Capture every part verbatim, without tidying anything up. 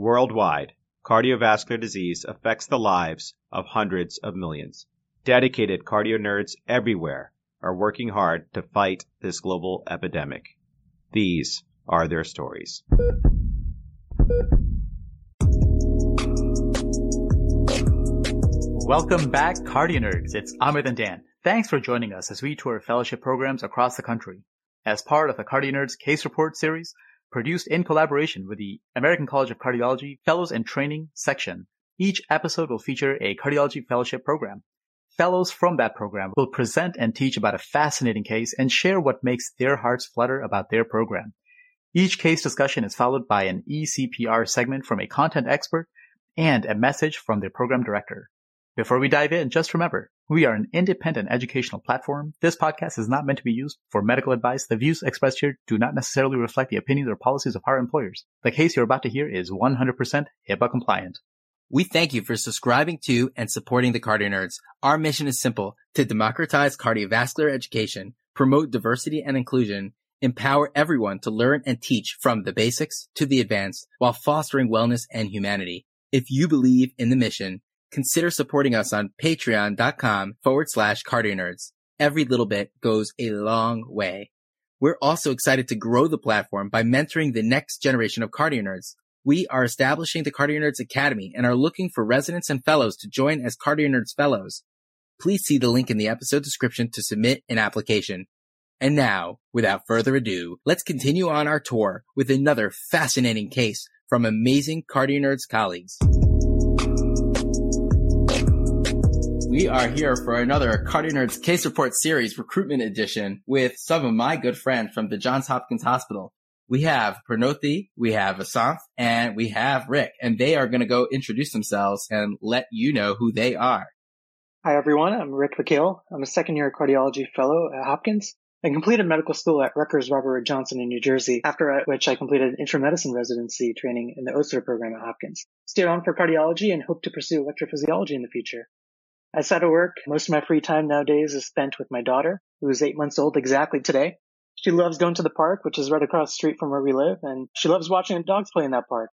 Worldwide, cardiovascular disease affects the lives of hundreds of millions. Dedicated cardio nerds everywhere are working hard to fight this global epidemic. These are their stories. Welcome back, Cardio Nerds. It's Amit and Dan. Thanks for joining us as we tour fellowship programs across the country as part of the CardioNerds Case Report series, produced in collaboration with the American College of Cardiology Fellows and Training section. Each episode will feature a cardiology fellowship program. Fellows from that program will present and teach about a fascinating case and share what makes their hearts flutter about their program. Each case discussion is followed by an E C P R segment from a content expert and a message from the program director. Before we dive in, just remember, we are an independent educational platform. This podcast is not meant to be used for medical advice. The views expressed here do not necessarily reflect the opinions or policies of our employers. The case you're about to hear is one hundred percent HIPAA compliant. We thank you for subscribing to and supporting the Cardio Nerds. Our mission is simple, to democratize cardiovascular education, promote diversity and inclusion, empower everyone to learn and teach from the basics to the advanced while fostering wellness and humanity. If you believe in the mission, consider supporting us on patreon.com forward slash cardionerds. Every little bit goes a long way. We're also excited to grow the platform by mentoring the next generation of cardionerds. We are establishing the CardioNerds Academy and are looking for residents and fellows to join as CardioNerds Fellows. Please see the link in the episode description to submit an application. And now, without further ado, let's continue on our tour with another fascinating case from amazing CardioNerds colleagues. We are here for another CardioNerds Case Report Series Recruitment Edition with some of my good friends from the Johns Hopkins Hospital. We have Pranoti, we have Vasanth, and we have Rick, and they are going to go introduce themselves and let you know who they are. Hi, everyone. I'm Rick McHale. I'm a second-year cardiology fellow at Hopkins. I completed medical school at Rutgers Robert Johnson in New Jersey, after which I completed intramedicine residency training in the Oster program at Hopkins. Stayed on for cardiology and hope to pursue electrophysiology in the future. Outside of work, most of my free time nowadays is spent with my daughter, who is eight months old exactly today. She loves going to the park, which is right across the street from where we live, and she loves watching the dogs play in that park.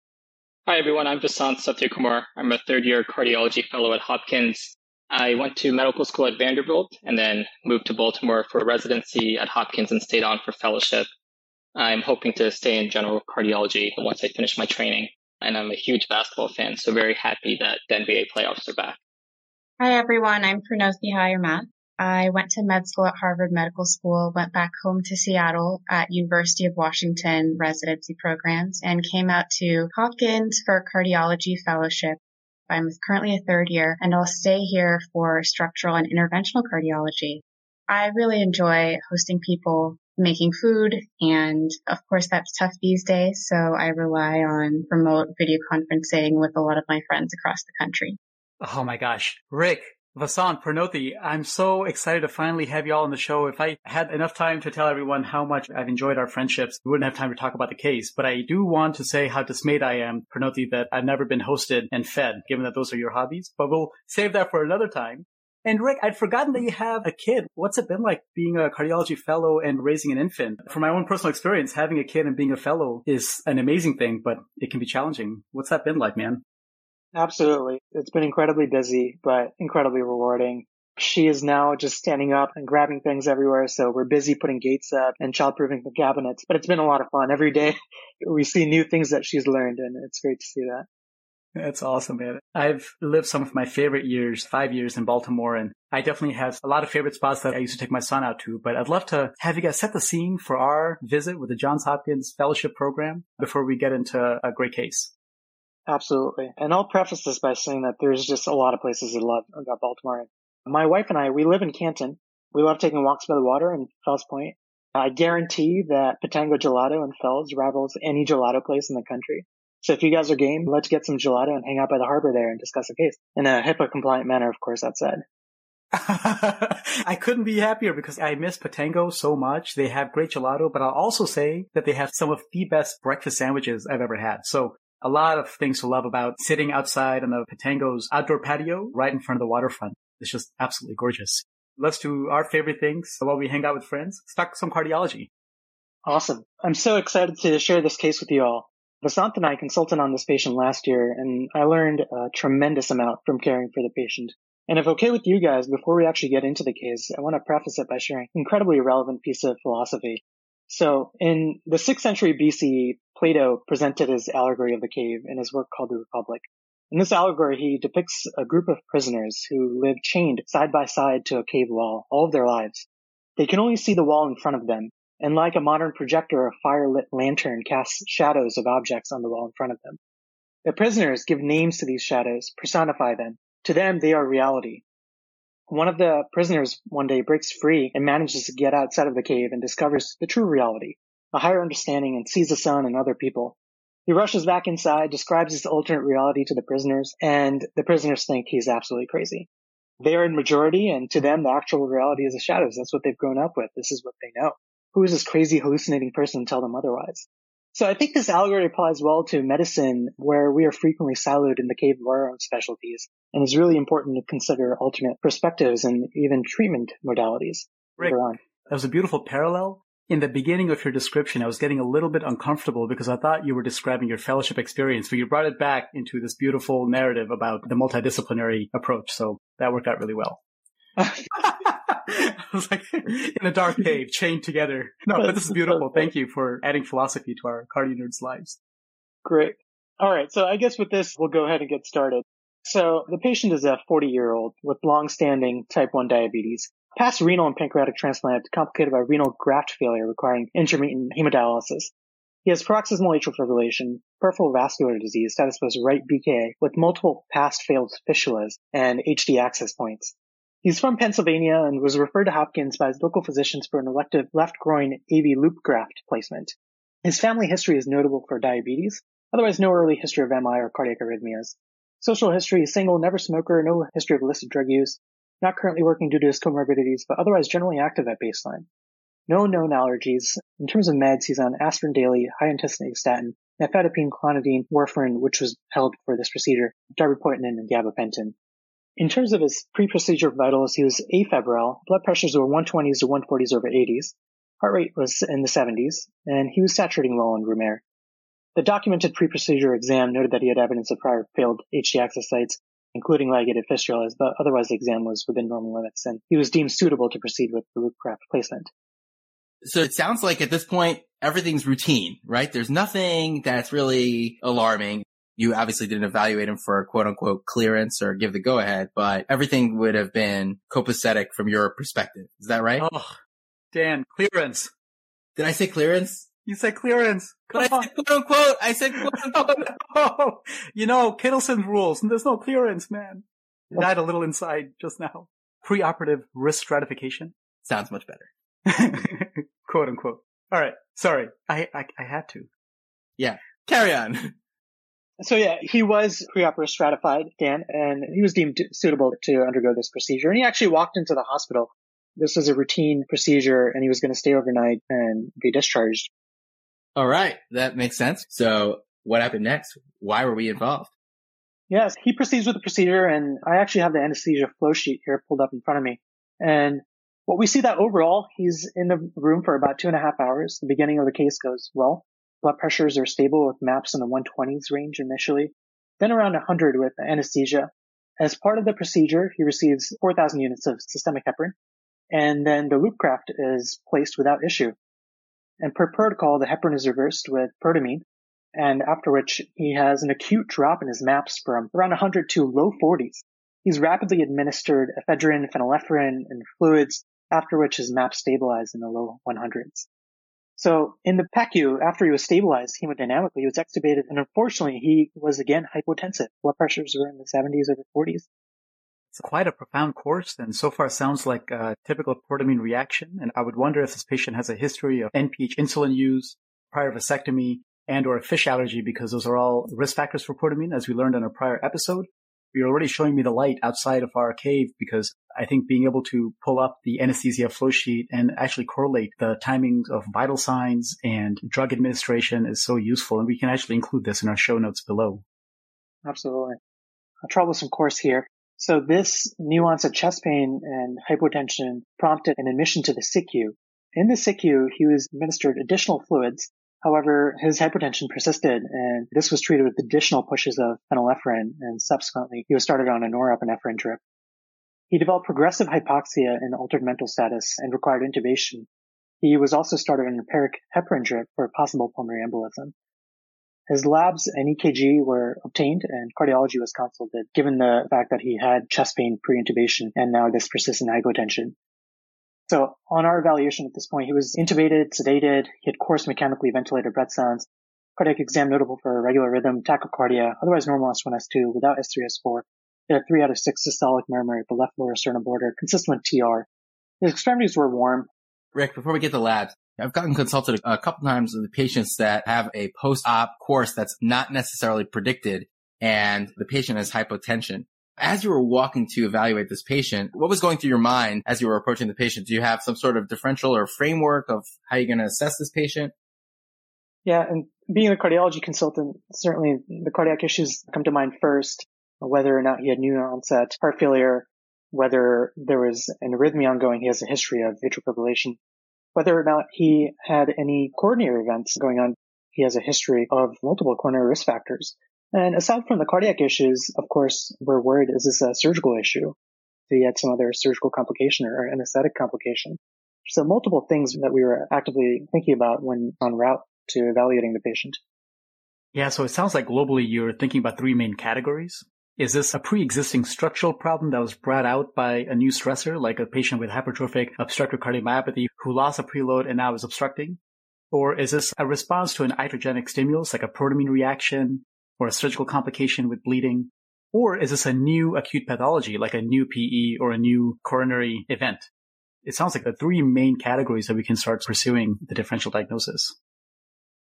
Hi, everyone. I'm Vasanth Sathiyakumar. I'm a third-year cardiology fellow at Hopkins. I went to medical school at Vanderbilt and then moved to Baltimore for residency at Hopkins and stayed on for fellowship. I'm hoping to stay in general cardiology once I finish my training, and I'm a huge basketball fan, so very happy that the N B A playoffs are back. Hi, everyone. I'm Pranoti Hiremath. I went to med school at Harvard Medical School, went back home to Seattle at University of Washington residency programs, and came out to Hopkins for a cardiology fellowship. I'm currently a third year, and I'll stay here for structural and interventional cardiology. I really enjoy hosting people, making food, and of course that's tough these days, so I rely on remote video conferencing with a lot of my friends across the country. Oh my gosh. Rick, Vasanth, Pranoti, I'm so excited to finally have you all on the show. If I had enough time to tell everyone how much I've enjoyed our friendships, we wouldn't have time to talk about the case. But I do want to say how dismayed I am, Pranoti, that I've never been hosted and fed, given that those are your hobbies. But we'll save that for another time. And Rick, I'd forgotten that you have a kid. What's it been like being a cardiology fellow and raising an infant? From my own personal experience, having a kid and being a fellow is an amazing thing, but it can be challenging. What's that been like, man? Absolutely. It's been incredibly busy, but incredibly rewarding. She is now just standing up and grabbing things everywhere. So we're busy putting gates up and childproofing the cabinets, but it's been a lot of fun. Every day we see new things that she's learned, and it's great to see that. That's awesome, man. I've lived some of my favorite years, five years in Baltimore, and I definitely have a lot of favorite spots that I used to take my son out to, but I'd love to have you guys set the scene for our visit with the Johns Hopkins Fellowship Program before we get into a great case. Absolutely. And I'll preface this by saying that there's just a lot of places I love about Baltimore. My wife and I, we live in Canton. We love taking walks by the water in Fells Point. I guarantee that Patango Gelato in Fells rivals any gelato place in the country. So if you guys are game, let's get some gelato and hang out by the harbor there and discuss a case. In a HIPAA compliant manner, of course, outside. I couldn't be happier because I miss Patango so much. They have great gelato, but I'll also say that they have some of the best breakfast sandwiches I've ever had. So a lot of things to love about sitting outside on the Patango's outdoor patio right in front of the waterfront. It's just absolutely gorgeous. Let's do our favorite things while we hang out with friends. Let's talk some cardiology. Awesome. I'm so excited to share this case with you all. Vasanth and I consulted on this patient last year, and I learned a tremendous amount from caring for the patient. And if okay with you guys, before we actually get into the case, I want to preface it by sharing an incredibly relevant piece of philosophy. So in the sixth century B C, Plato presented his allegory of the cave in his work called The Republic. In this allegory, he depicts a group of prisoners who live chained side by side to a cave wall all of their lives. They can only see the wall in front of them, and like a modern projector, a fire-lit lantern casts shadows of objects on the wall in front of them. The prisoners give names to these shadows, personify them. To them, they are reality. One of the prisoners one day breaks free and manages to get outside of the cave and discovers the true reality, a higher understanding, and sees the sun and other people. He rushes back inside, describes his alternate reality to the prisoners, and the prisoners think he's absolutely crazy. They are in majority, and to them, the actual reality is the shadows. That's what they've grown up with. This is what they know. Who is this crazy hallucinating person tell them otherwise? So I think this allegory applies well to medicine, where we are frequently siloed in the cave of our own specialties, and it's really important to consider alternate perspectives and even treatment modalities. Rick, that was a beautiful parallel. In the beginning of your description, I was getting a little bit uncomfortable because I thought you were describing your fellowship experience, but you brought it back into this beautiful narrative about the multidisciplinary approach. So that worked out really well. I was like, in a dark cave, chained together. No, but this is beautiful. Thank you for adding philosophy to our Cardio Nerds lives. Great. All right. So I guess with this, we'll go ahead and get started. So the patient is a forty-year-old with long-standing type one diabetes. Past renal and pancreatic transplant complicated by renal graft failure requiring intermittent hemodialysis. He has paroxysmal atrial fibrillation, peripheral vascular disease, status post right B K A, with multiple past failed fistulas and H D access points. He's from Pennsylvania and was referred to Hopkins by his local physicians for an elective left groin A V loop graft placement. His family history is notable for diabetes, otherwise no early history of M I or cardiac arrhythmias. Social history is single, never smoker, no history of illicit drug use. Not currently working due to his comorbidities, but otherwise generally active at baseline. No known allergies. In terms of meds, he's on aspirin daily, high intensity statin, nifedipine, clonidine, warfarin, which was held for this procedure, darbepoetin, and gabapentin. In terms of his pre-procedure vitals, he was afebrile. Blood pressures were one twenties to one forties over eighties. Heart rate was in the seventies, and he was saturating low on room air. The documented pre-procedure exam noted that he had evidence of prior failed H D access sites, including ligated fistulas, but otherwise the exam was within normal limits, and he was deemed suitable to proceed with the loop graft placement. So it sounds like at this point, everything's routine, right? There's nothing that's really alarming. You obviously didn't evaluate him for quote-unquote clearance or give the go-ahead, but everything would have been copacetic from your perspective. Is that right? Oh, Dan, clearance. Did I say clearance? You said clearance. Come but on. I said quote unquote. I said quote unquote. Oh, you know, Kittleson's rules. There's no clearance, man. I died a little inside just now. Preoperative risk stratification. Sounds much better. Quote unquote. All right. Sorry. I, I, I had to. Yeah. Carry on. So yeah, he was preoperative stratified, Dan, and he was deemed suitable to undergo this procedure. And he actually walked into the hospital. This was a routine procedure, and he was going to stay overnight and be discharged. All right. That makes sense. So what happened next? Why were we involved? Yes. He proceeds with the procedure, and I actually have the anesthesia flow sheet here pulled up in front of me. And what we see that overall, he's in the room for about two and a half hours. The beginning of the case goes well. Blood pressures are stable with MAPs in the one twenties range initially, then around one hundred with anesthesia. As part of the procedure, he receives four thousand units of systemic heparin, and then the loop graft is placed without issue. And per protocol, the heparin is reversed with protamine, and after which he has an acute drop in his MAPs from around one hundred to low forties. He's rapidly administered ephedrine, phenylephrine, and fluids, after which his MAPs stabilize in the low one hundreds. So in the P A C U, after he was stabilized hemodynamically, he was extubated, and unfortunately, he was again hypotensive. Blood pressures were in the seventies over forties. It's quite a profound course, and so far sounds like a typical protamine reaction. And I would wonder if this patient has a history of N P H insulin use, prior vasectomy, and or a fish allergy, because those are all risk factors for protamine, as we learned in a prior episode. You're already showing me the light outside of our cave, because I think being able to pull up the anesthesia flow sheet and actually correlate the timings of vital signs and drug administration is so useful. And we can actually include this in our show notes below. Absolutely. A troublesome course here. So this new onset chest pain and hypotension prompted an admission to the S I C U. In the S I C U, he was administered additional fluids, However, his hypertension persisted, and this was treated with additional pushes of phenylephrine, and subsequently he was started on a norepinephrine drip. He developed progressive hypoxia and altered mental status and required intubation. He was also started on an empiric heparin drip for a possible pulmonary embolism. His labs and E K G were obtained, and cardiology was consulted, given the fact that he had chest pain pre-intubation and now this persistent hypotension. So on our evaluation at this point, he was intubated, sedated, he had coarse mechanically ventilated breath sounds, cardiac exam notable for irregular rhythm, tachycardia, otherwise normal S one, S two, without S three, S four. He had a three out of six systolic murmur at the left lower sternum border, consistent with T R. His extremities were warm. Rick, before we get to labs, I've gotten consulted a couple times with the patients that have a post-op course that's not necessarily predicted, and the patient has hypotension. As you were walking to evaluate this patient, what was going through your mind as you were approaching the patient? Do you have some sort of differential or framework of how you're going to assess this patient? Yeah, and being a cardiology consultant, certainly the cardiac issues come to mind first, whether or not he had new onset heart failure, whether there was an arrhythmia ongoing, he has a history of atrial fibrillation, whether or not he had any coronary events going on, he has a history of multiple coronary risk factors. And aside from the cardiac issues, of course, we're worried, is this a surgical issue? He had some other surgical complication or anesthetic complication. So multiple things that we were actively thinking about when en route to evaluating the patient. Yeah, so it sounds like globally you're thinking about three main categories. Is this a pre-existing structural problem that was brought out by a new stressor, like a patient with hypertrophic obstructive cardiomyopathy who lost a preload and now is obstructing? Or is this a response to an iatrogenic stimulus, like a protamine reaction or a surgical complication with bleeding? Or is this a new acute pathology, like a new P E or a new coronary event? It sounds like the three main categories that we can start pursuing the differential diagnosis.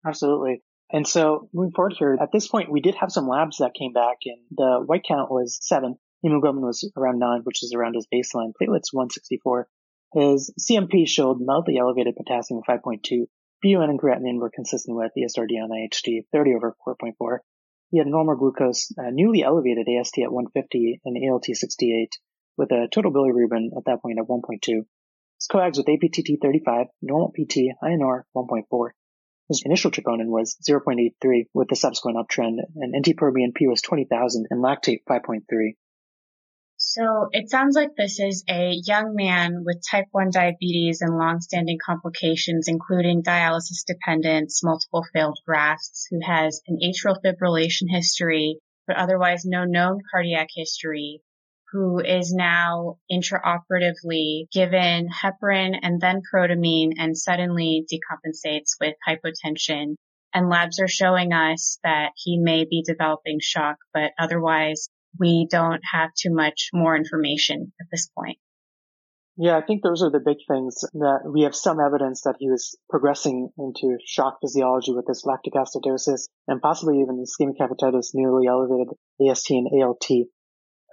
Absolutely. And so moving forward here, at this point, we did have some labs that came back, and the white count was seven. Hemoglobin was around nine, which is around his baseline. Platelets, one sixty-four. His C M P showed mildly elevated potassium, five point two. B U N and creatinine were consistent with E S R D on I H T, thirty over four point four. He had normal glucose, uh, newly elevated A S T at one fifty and A L T sixty-eight, with a total bilirubin at that point at one point two. His coags with A P T T thirty-five, normal P T, I N R one point four. His initial troponin was zero point eight three with the subsequent uptrend, and N T-proBNP was twenty thousand and lactate five point three. So it sounds like this is a young man with type one diabetes and long-standing complications, including dialysis dependence, multiple failed grafts, who has an atrial fibrillation history, but otherwise no known cardiac history, who is now intraoperatively given heparin and then protamine and suddenly decompensates with hypotension. And labs are showing us that he may be developing shock, but otherwise we don't have too much more information at this point. Yeah, I think those are the big things, that we have some evidence that he was progressing into shock physiology with this lactic acidosis and possibly even ischemic hepatitis, newly elevated A S T and A L T.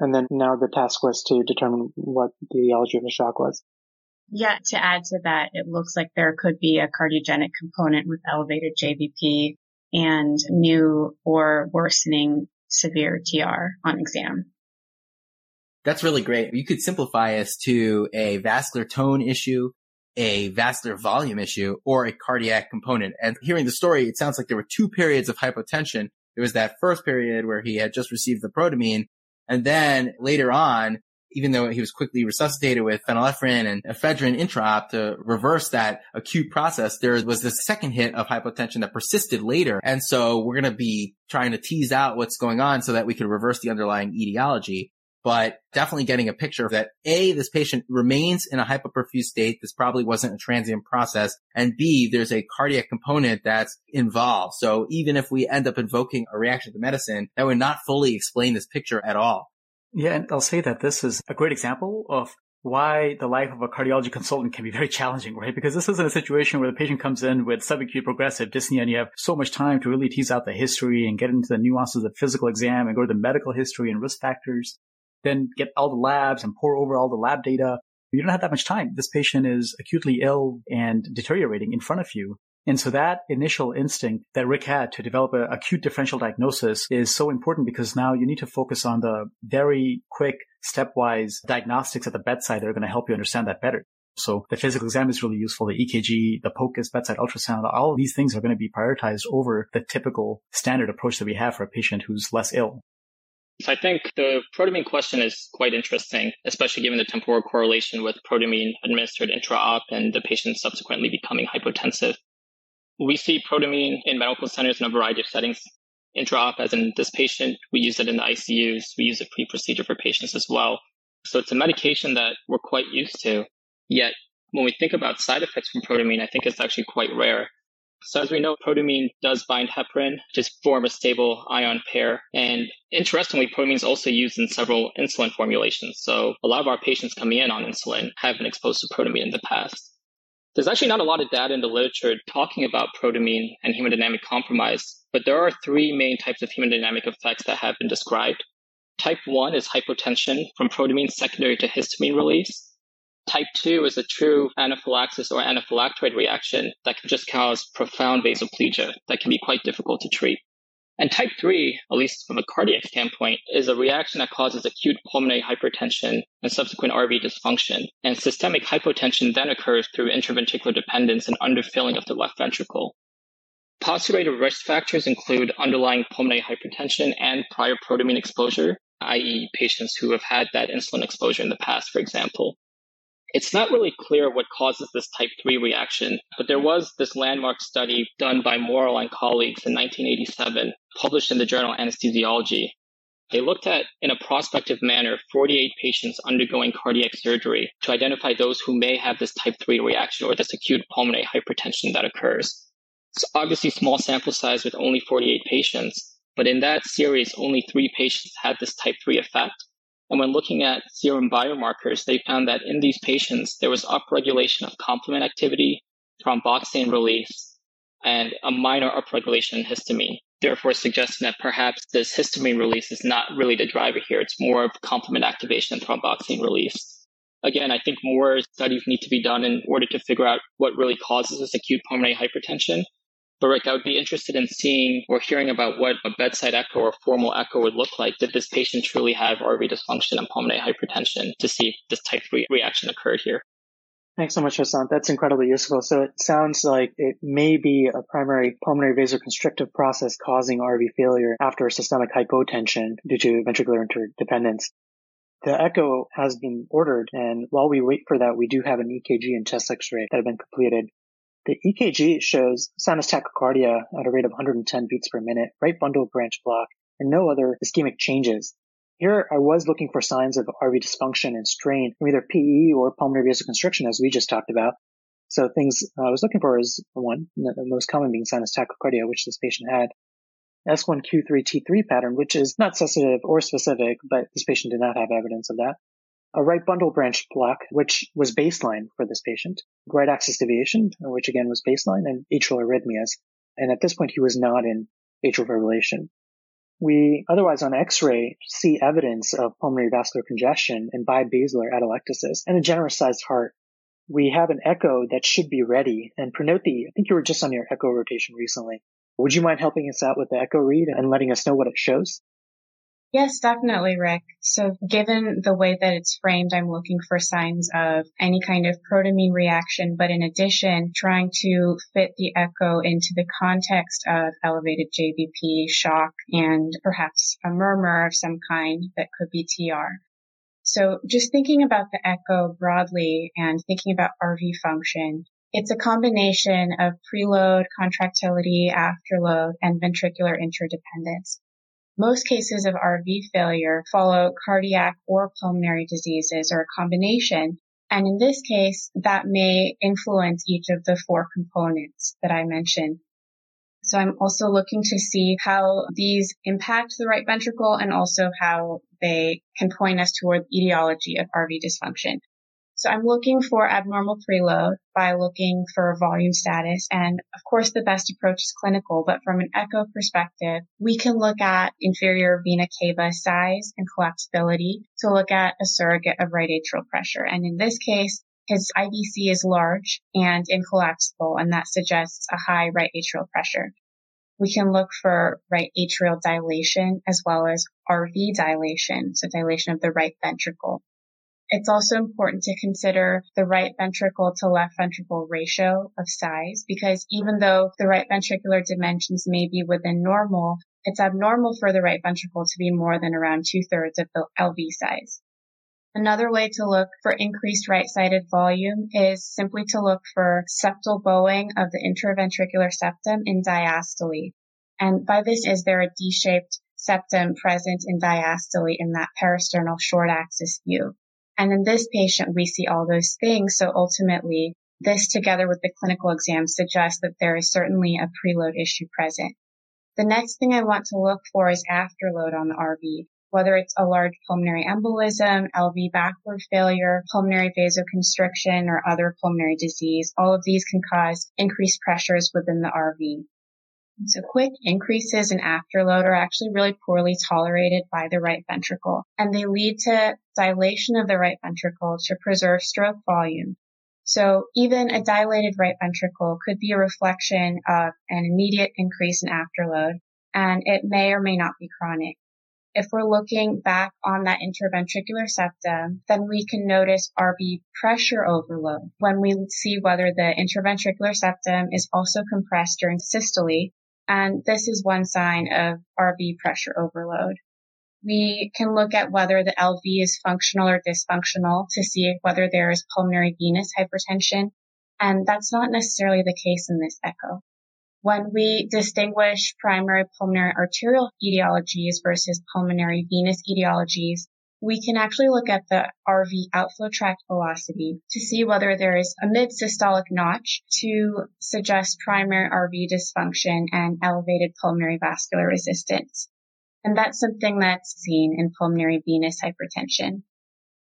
And then now the task was to determine what the etiology of the shock was. Yeah, to add to that, it looks like there could be a cardiogenic component with elevated J V P and new or worsening severe T R on exam. That's really great. You could simplify us to a vascular tone issue, a vascular volume issue, or a cardiac component. And hearing the story, it sounds like there were two periods of hypotension. There was that first period where he had just received the protamine, and then later on, even though he was quickly resuscitated with phenylephrine and ephedrine intraop to reverse that acute process, there was this second hit of hypotension that persisted later. And so we're going to be trying to tease out what's going on so that we could reverse the underlying etiology. But definitely getting a picture that A, this patient remains in a hypoperfuse state. This probably wasn't a transient process. And B, there's a cardiac component that's involved. So even if we end up invoking a reaction to medicine, that would not fully explain this picture at all. Yeah, and I'll say that this is a great example of why the life of a cardiology consultant can be very challenging, right? Because this isn't a situation where the patient comes in with subacute progressive dyspnea and you have so much time to really tease out the history and get into the nuances of physical exam and go to the medical history and risk factors, then get all the labs and pour over all the lab data. You don't have that much time. This patient is acutely ill and deteriorating in front of you. And so that initial instinct that Rick had to develop an acute differential diagnosis is so important, because now you need to focus on the very quick, stepwise diagnostics at the bedside that are going to help you understand that better. So the physical exam is really useful. The E K G, the POCUS, bedside ultrasound, all of these things are going to be prioritized over the typical standard approach that we have for a patient who's less ill. So I think the protamine question is quite interesting, especially given the temporal correlation with protamine administered intra-op and the patient subsequently becoming hypotensive. We see protamine in medical centers in a variety of settings. Intra-op, as in this patient, we use it in the I C Us. We use it pre-procedure for patients as well. So it's a medication that we're quite used to. Yet, when we think about side effects from protamine, I think it's actually quite rare. So as we know, protamine does bind heparin, just form a stable ion pair. And interestingly, protamine is also used in several insulin formulations. So a lot of our patients coming in on insulin have been exposed to protamine in the past. There's actually not a lot of data in the literature talking about protamine and hemodynamic compromise, but there are three main types of hemodynamic effects that have been described. Type one is hypotension from protamine secondary to histamine release. Type two is a true anaphylaxis or anaphylactoid reaction that can just cause profound vasoplegia that can be quite difficult to treat. And type three, at least from a cardiac standpoint, is a reaction that causes acute pulmonary hypertension and subsequent R V dysfunction. And systemic hypotension then occurs through intraventricular dependence and underfilling of the left ventricle. Postulated risk factors include underlying pulmonary hypertension and prior protamine exposure, that is patients who have had that insulin exposure in the past, for example. It's not really clear what causes this type three reaction, but there was this landmark study done by Morrill and colleagues in nineteen eighty-seven, published in the journal Anesthesiology. They looked at, in a prospective manner, forty-eight patients undergoing cardiac surgery to identify those who may have this type three reaction or this acute pulmonary hypertension that occurs. It's obviously small sample size with only forty-eight patients, but in that series, only three patients had this type three effect. And when looking at serum biomarkers, they found that in these patients, there was upregulation of complement activity, thromboxane release, and a minor upregulation in histamine, therefore suggesting that perhaps this histamine release is not really the driver here. It's more of complement activation and thromboxane release. Again, I think more studies need to be done in order to figure out what really causes this acute pulmonary hypertension. But Rick, I would be interested in seeing or hearing about what a bedside echo or formal echo would look like. Did this patient truly have R V dysfunction and pulmonary hypertension to see if this type three reaction occurred here? Thanks so much, Vasanth. That's incredibly useful. So it sounds like it may be a primary pulmonary vasoconstrictive process causing R V failure after systemic hypotension due to ventricular interdependence. The echo has been ordered, and while we wait for that, we do have an E K G and chest X-ray that have been completed. The E K G shows sinus tachycardia at a rate of one hundred ten beats per minute, right bundle branch block, and no other ischemic changes. Here, I was looking for signs of R V dysfunction and strain from either P E or pulmonary vasoconstriction, as we just talked about. So things I was looking for is, one, the most common being sinus tachycardia, which this patient had, S one Q three T three pattern, which is not sensitive or specific, but this patient did not have evidence of that. A right bundle branch block, which was baseline for this patient, right axis deviation, which again was baseline, and atrial arrhythmias. And at this point, he was not in atrial fibrillation. We otherwise on X-ray see evidence of pulmonary vascular congestion and bibasilar atelectasis and a generous sized heart. We have an echo that should be ready. And Pranoti, I think you were just on your echo rotation recently. Would you mind helping us out with the echo read and letting us know what it shows? Yes, definitely, Rick. So given the way that it's framed, I'm looking for signs of any kind of protamine reaction, but in addition, trying to fit the echo into the context of elevated J V P, shock, and perhaps a murmur of some kind that could be T R. So just thinking about the echo broadly and thinking about R V function, it's a combination of preload, contractility, afterload, and ventricular interdependence. Most cases of R V failure follow cardiac or pulmonary diseases or a combination, and in this case, that may influence each of the four components that I mentioned. So I'm also looking to see how these impact the right ventricle and also how they can point us toward the etiology of R V dysfunction. So I'm looking for abnormal preload by looking for volume status. And of course, the best approach is clinical, but from an echo perspective, we can look at inferior vena cava size and collapsibility to look at a surrogate of right atrial pressure. And in this case, his I V C is large and incollapsible, and that suggests a high right atrial pressure. We can look for right atrial dilation as well as R V dilation, so dilation of the right ventricle. It's also important to consider the right ventricle to left ventricle ratio of size, because even though the right ventricular dimensions may be within normal, it's abnormal for the right ventricle to be more than around two-thirds of the L V size. Another way to look for increased right-sided volume is simply to look for septal bowing of the intraventricular septum in diastole. And by this, is there a D-shaped septum present in diastole in that peristernal short axis view? And in this patient, we see all those things. So ultimately, this together with the clinical exam suggests that there is certainly a preload issue present. The next thing I want to look for is afterload on the R V, whether it's a large pulmonary embolism, L V backward failure, pulmonary vasoconstriction, or other pulmonary disease. All of these can cause increased pressures within the R V. So quick increases in afterload are actually really poorly tolerated by the right ventricle, and they lead to dilation of the right ventricle to preserve stroke volume. So even a dilated right ventricle could be a reflection of an immediate increase in afterload, and it may or may not be chronic. If we're looking back on that interventricular septum, then we can notice R V pressure overload when we see whether the interventricular septum is also compressed during systole, and this is one sign of R V pressure overload. We can look at whether the L V is functional or dysfunctional to see whether there is pulmonary venous hypertension, and that's not necessarily the case in this echo. When we distinguish primary pulmonary arterial etiologies versus pulmonary venous etiologies, we can actually look at the R V outflow tract velocity to see whether there is a mid-systolic notch to suggest primary R V dysfunction and elevated pulmonary vascular resistance. And that's something that's seen in pulmonary venous hypertension.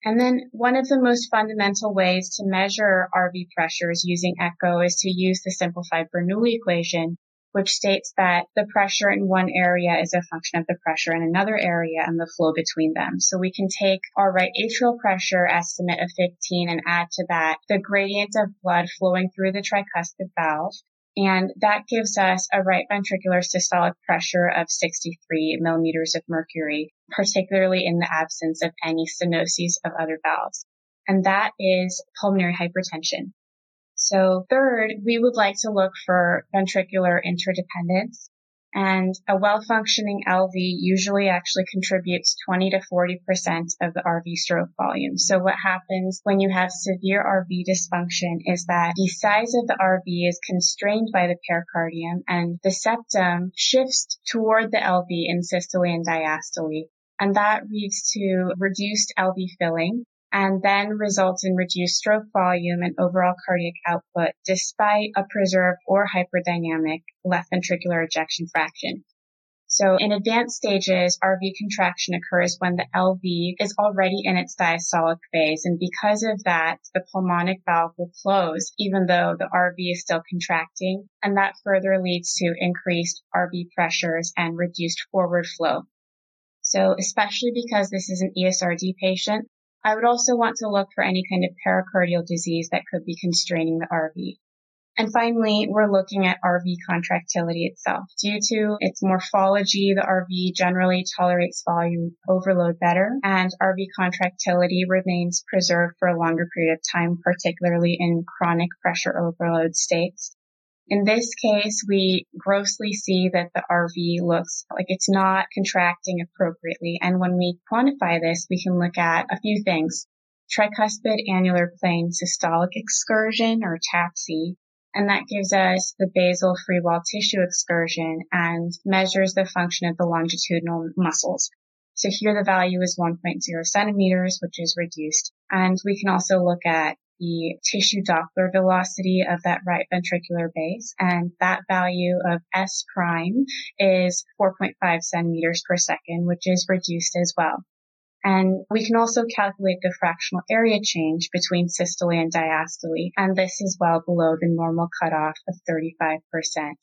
And then one of the most fundamental ways to measure R V pressures using echo is to use the simplified Bernoulli equation, which states that the pressure in one area is a function of the pressure in another area and the flow between them. So we can take our right atrial pressure estimate of fifteen and add to that the gradient of blood flowing through the tricuspid valve. And that gives us a right ventricular systolic pressure of sixty-three millimeters of mercury, particularly in the absence of any stenoses of other valves. And that is pulmonary hypertension. So third, we would like to look for ventricular interdependence. And a well-functioning L V usually actually contributes twenty to forty percent of the R V stroke volume. So what happens when you have severe R V dysfunction is that the size of the R V is constrained by the pericardium, and the septum shifts toward the L V in systole and diastole. And that leads to reduced L V filling, and then results in reduced stroke volume and overall cardiac output, despite a preserved or hyperdynamic left ventricular ejection fraction. So in advanced stages, R V contraction occurs when the L V is already in its diastolic phase, and because of that, the pulmonic valve will close, even though the R V is still contracting, and that further leads to increased R V pressures and reduced forward flow. So especially because this is an E S R D patient, I would also want to look for any kind of pericardial disease that could be constraining the R V. And finally, we're looking at R V contractility itself. Due to its morphology, the R V generally tolerates volume overload better, and R V contractility remains preserved for a longer period of time, particularly in chronic pressure overload states. In this case, we grossly see that the R V looks like it's not contracting appropriately. And when we quantify this, we can look at a few things. Tricuspid annular plane systolic excursion, or TAPSE, and that gives us the basal free wall tissue excursion and measures the function of the longitudinal muscles. So here the value is one point zero centimeters, which is reduced. And we can also look at the tissue Doppler velocity of that right ventricular base, and that value of S prime is four point five centimeters per second, which is reduced as well. And we can also calculate the fractional area change between systole and diastole, and this is well below the normal cutoff of thirty-five percent.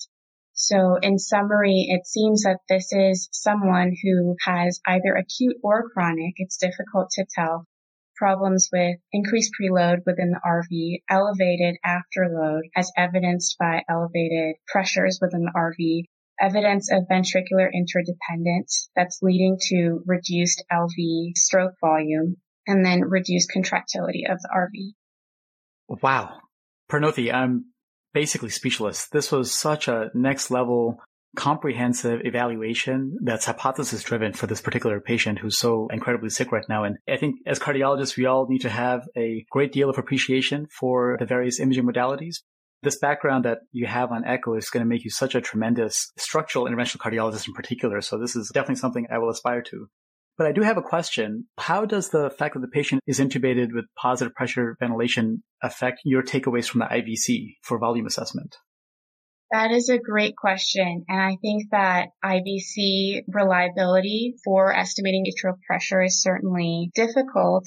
So in summary, it seems that this is someone who has either acute or chronic, it's difficult to tell, problems with increased preload within the R V, elevated afterload as evidenced by elevated pressures within the R V, evidence of ventricular interdependence that's leading to reduced L V stroke volume, and then reduce contractility of the R V. Wow. Pranoti, I'm basically speechless. This was such a next level, comprehensive evaluation that's hypothesis driven for this particular patient who's so incredibly sick right now. And I think as cardiologists, we all need to have a great deal of appreciation for the various imaging modalities. This background that you have on echo is going to make you such a tremendous structural interventional cardiologist in particular. So this is definitely something I will aspire to. But I do have a question. How does the fact that the patient is intubated with positive pressure ventilation affect your takeaways from the I V C for volume assessment? That is a great question. And I think that I V C reliability for estimating atrial pressure is certainly difficult.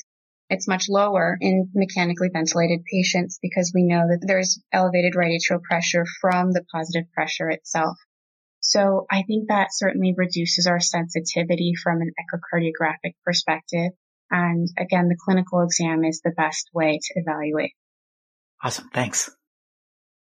It's much lower in mechanically ventilated patients because we know that there's elevated right atrial pressure from the positive pressure itself. So I think that certainly reduces our sensitivity from an echocardiographic perspective. And again, the clinical exam is the best way to evaluate. Awesome. Thanks.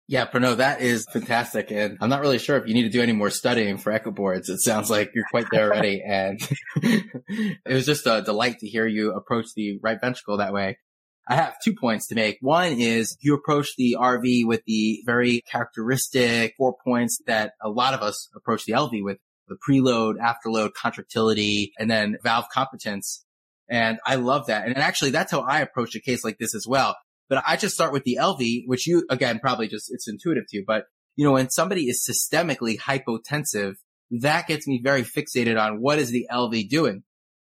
Yeah, Prano, that is fantastic. And I'm not really sure if you need to do any more studying for echo boards. It sounds like you're quite there already. And it was just a delight to hear you approach the right ventricle that way. I have two points to make. One is you approach the R V with the very characteristic four points that a lot of us approach the L V with: the preload, afterload, contractility, and then valve competence. And I love that. And actually, that's how I approach a case like this as well. But I just start with the L V, which you, again, probably just, it's intuitive to you. But, you know, when somebody is systemically hypotensive, that gets me very fixated on what is the L V doing.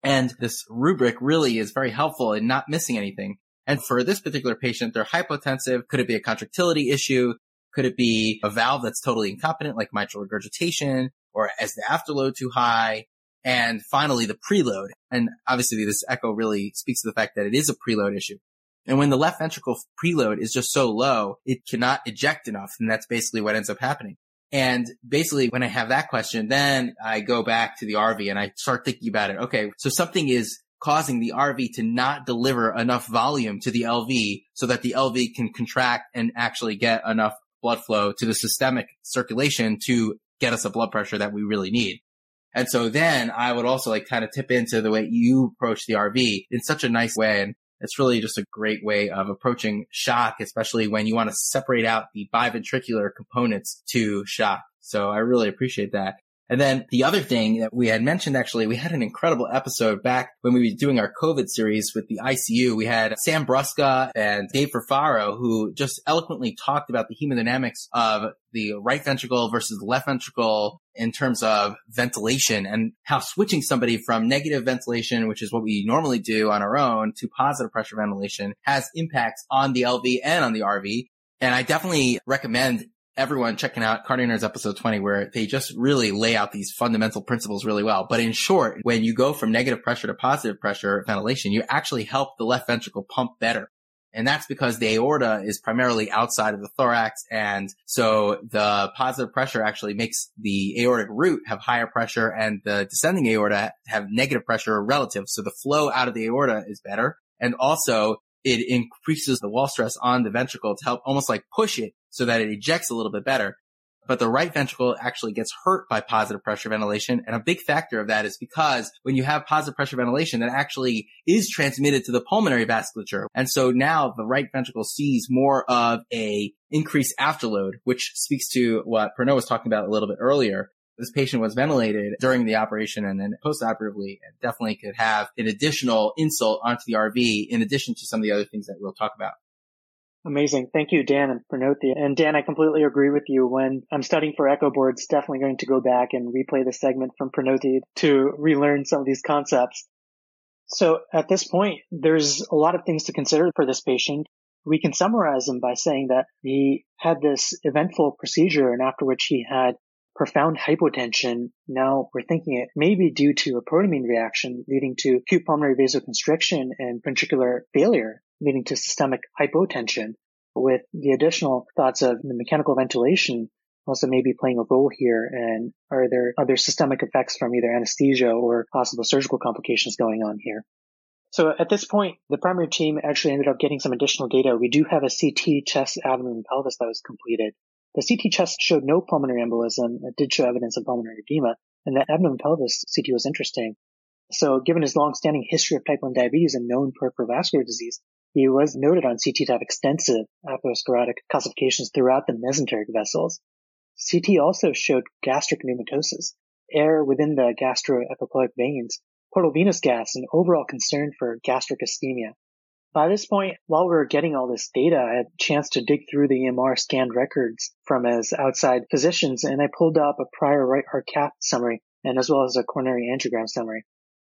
And this rubric really is very helpful in not missing anything. And for this particular patient, they're hypotensive. Could it be a contractility issue? Could it be a valve that's totally incompetent, like mitral regurgitation, or is the afterload too high? And finally, the preload. And obviously, this echo really speaks to the fact that it is a preload issue. And when the left ventricle preload is just so low, it cannot eject enough. And that's basically what ends up happening. And basically, when I have that question, then I go back to the R V and I start thinking about it. Okay, so something is causing the R V to not deliver enough volume to the L V so that the L V can contract and actually get enough blood flow to the systemic circulation to get us a blood pressure that we really need. And so then I would also like kind of tip into the way you approach the R V in such a nice way. And it's really just a great way of approaching shock, especially when you want to separate out the biventricular components to shock. So I really appreciate that. And then the other thing that we had mentioned, actually, we had an incredible episode back when we were doing our COVID series with the I C U. We had Sam Brusca and Dave Perfaro, who just eloquently talked about the hemodynamics of the right ventricle versus the left ventricle in terms of ventilation and how switching somebody from negative ventilation, which is what we normally do on our own, to positive pressure ventilation has impacts on the L V and on the R V. And I definitely recommend everyone checking out CardioNerds episode twenty, where they just really lay out these fundamental principles really well. But in short, when you go from negative pressure to positive pressure ventilation, you actually help the left ventricle pump better. And that's because the aorta is primarily outside of the thorax. And so the positive pressure actually makes the aortic root have higher pressure and the descending aorta have negative pressure relative. So the flow out of the aorta is better. And also it increases the wall stress on the ventricle to help almost like push it so that it ejects a little bit better. But the right ventricle actually gets hurt by positive pressure ventilation. And a big factor of that is because when you have positive pressure ventilation, that actually is transmitted to the pulmonary vasculature. And so now the right ventricle sees more of a increased afterload, which speaks to what Prano was talking about a little bit earlier. This patient was ventilated during the operation and then postoperatively, and definitely could have an additional insult onto the R V in addition to some of the other things that we'll talk about. Amazing. Thank you, Dan and Pranoti. And Dan, I completely agree with you. When I'm studying for echo boards, definitely going to go back and replay the segment from Pranoti to relearn some of these concepts. So at this point, there's a lot of things to consider for this patient. We can summarize him by saying that he had this eventful procedure and after which he had profound hypotension. Now we're thinking it may be due to a protamine reaction leading to acute pulmonary vasoconstriction and ventricular failure, leading to systemic hypotension, with the additional thoughts of the mechanical ventilation also maybe playing a role here. And are there other systemic effects from either anesthesia or possible surgical complications going on here? So at this point, the primary team actually ended up getting some additional data. We do have a C T chest, abdomen, and pelvis that was completed. The C T chest showed no pulmonary embolism. It did show evidence of pulmonary edema. And the abdomen pelvis C T was interesting. So given his long-standing history of type one diabetes and known peripheral vascular disease, he was noted on C T to have extensive atherosclerotic calcifications throughout the mesenteric vessels. C T also showed gastric pneumatosis, air within the gastroepiploic veins, portal venous gas, and overall concern for gastric ischemia. By this point, while we were getting all this data, I had a chance to dig through the E M R scanned records from his outside physicians, and I pulled up a prior right heart cath summary and as well as a coronary angiogram summary.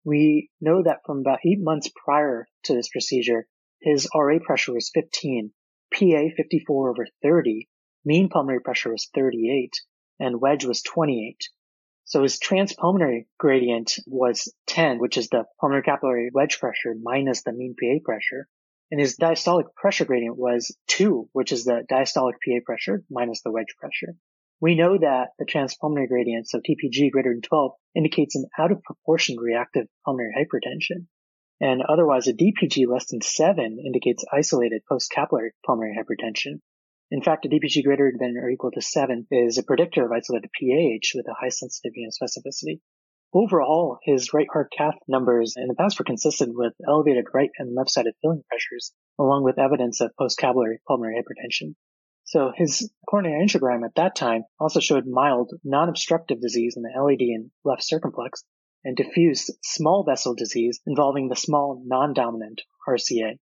We know that from about eight months prior to this procedure, his R A pressure was fifteen, P A fifty-four over thirty, mean pulmonary pressure was thirty-eight, and wedge was twenty-eight. So his transpulmonary gradient was ten, which is the pulmonary capillary wedge pressure minus the mean P A pressure. And his diastolic pressure gradient was two, which is the diastolic P A pressure minus the wedge pressure. We know that the transpulmonary gradient, so T P G greater than twelve, indicates an out of proportion reactive pulmonary hypertension. And otherwise, a D P G less than seven indicates isolated post-capillary pulmonary hypertension. In fact, a D P G greater than or equal to seven is a predictor of isolated P A H with a high sensitivity and specificity. Overall, his right heart cath numbers in the past were consistent with elevated right and left-sided filling pressures, along with evidence of post-capillary pulmonary hypertension. So his coronary angiogram at that time also showed mild non-obstructive disease in the L A D and left circumflex and diffuse small vessel disease involving the small non-dominant R C A.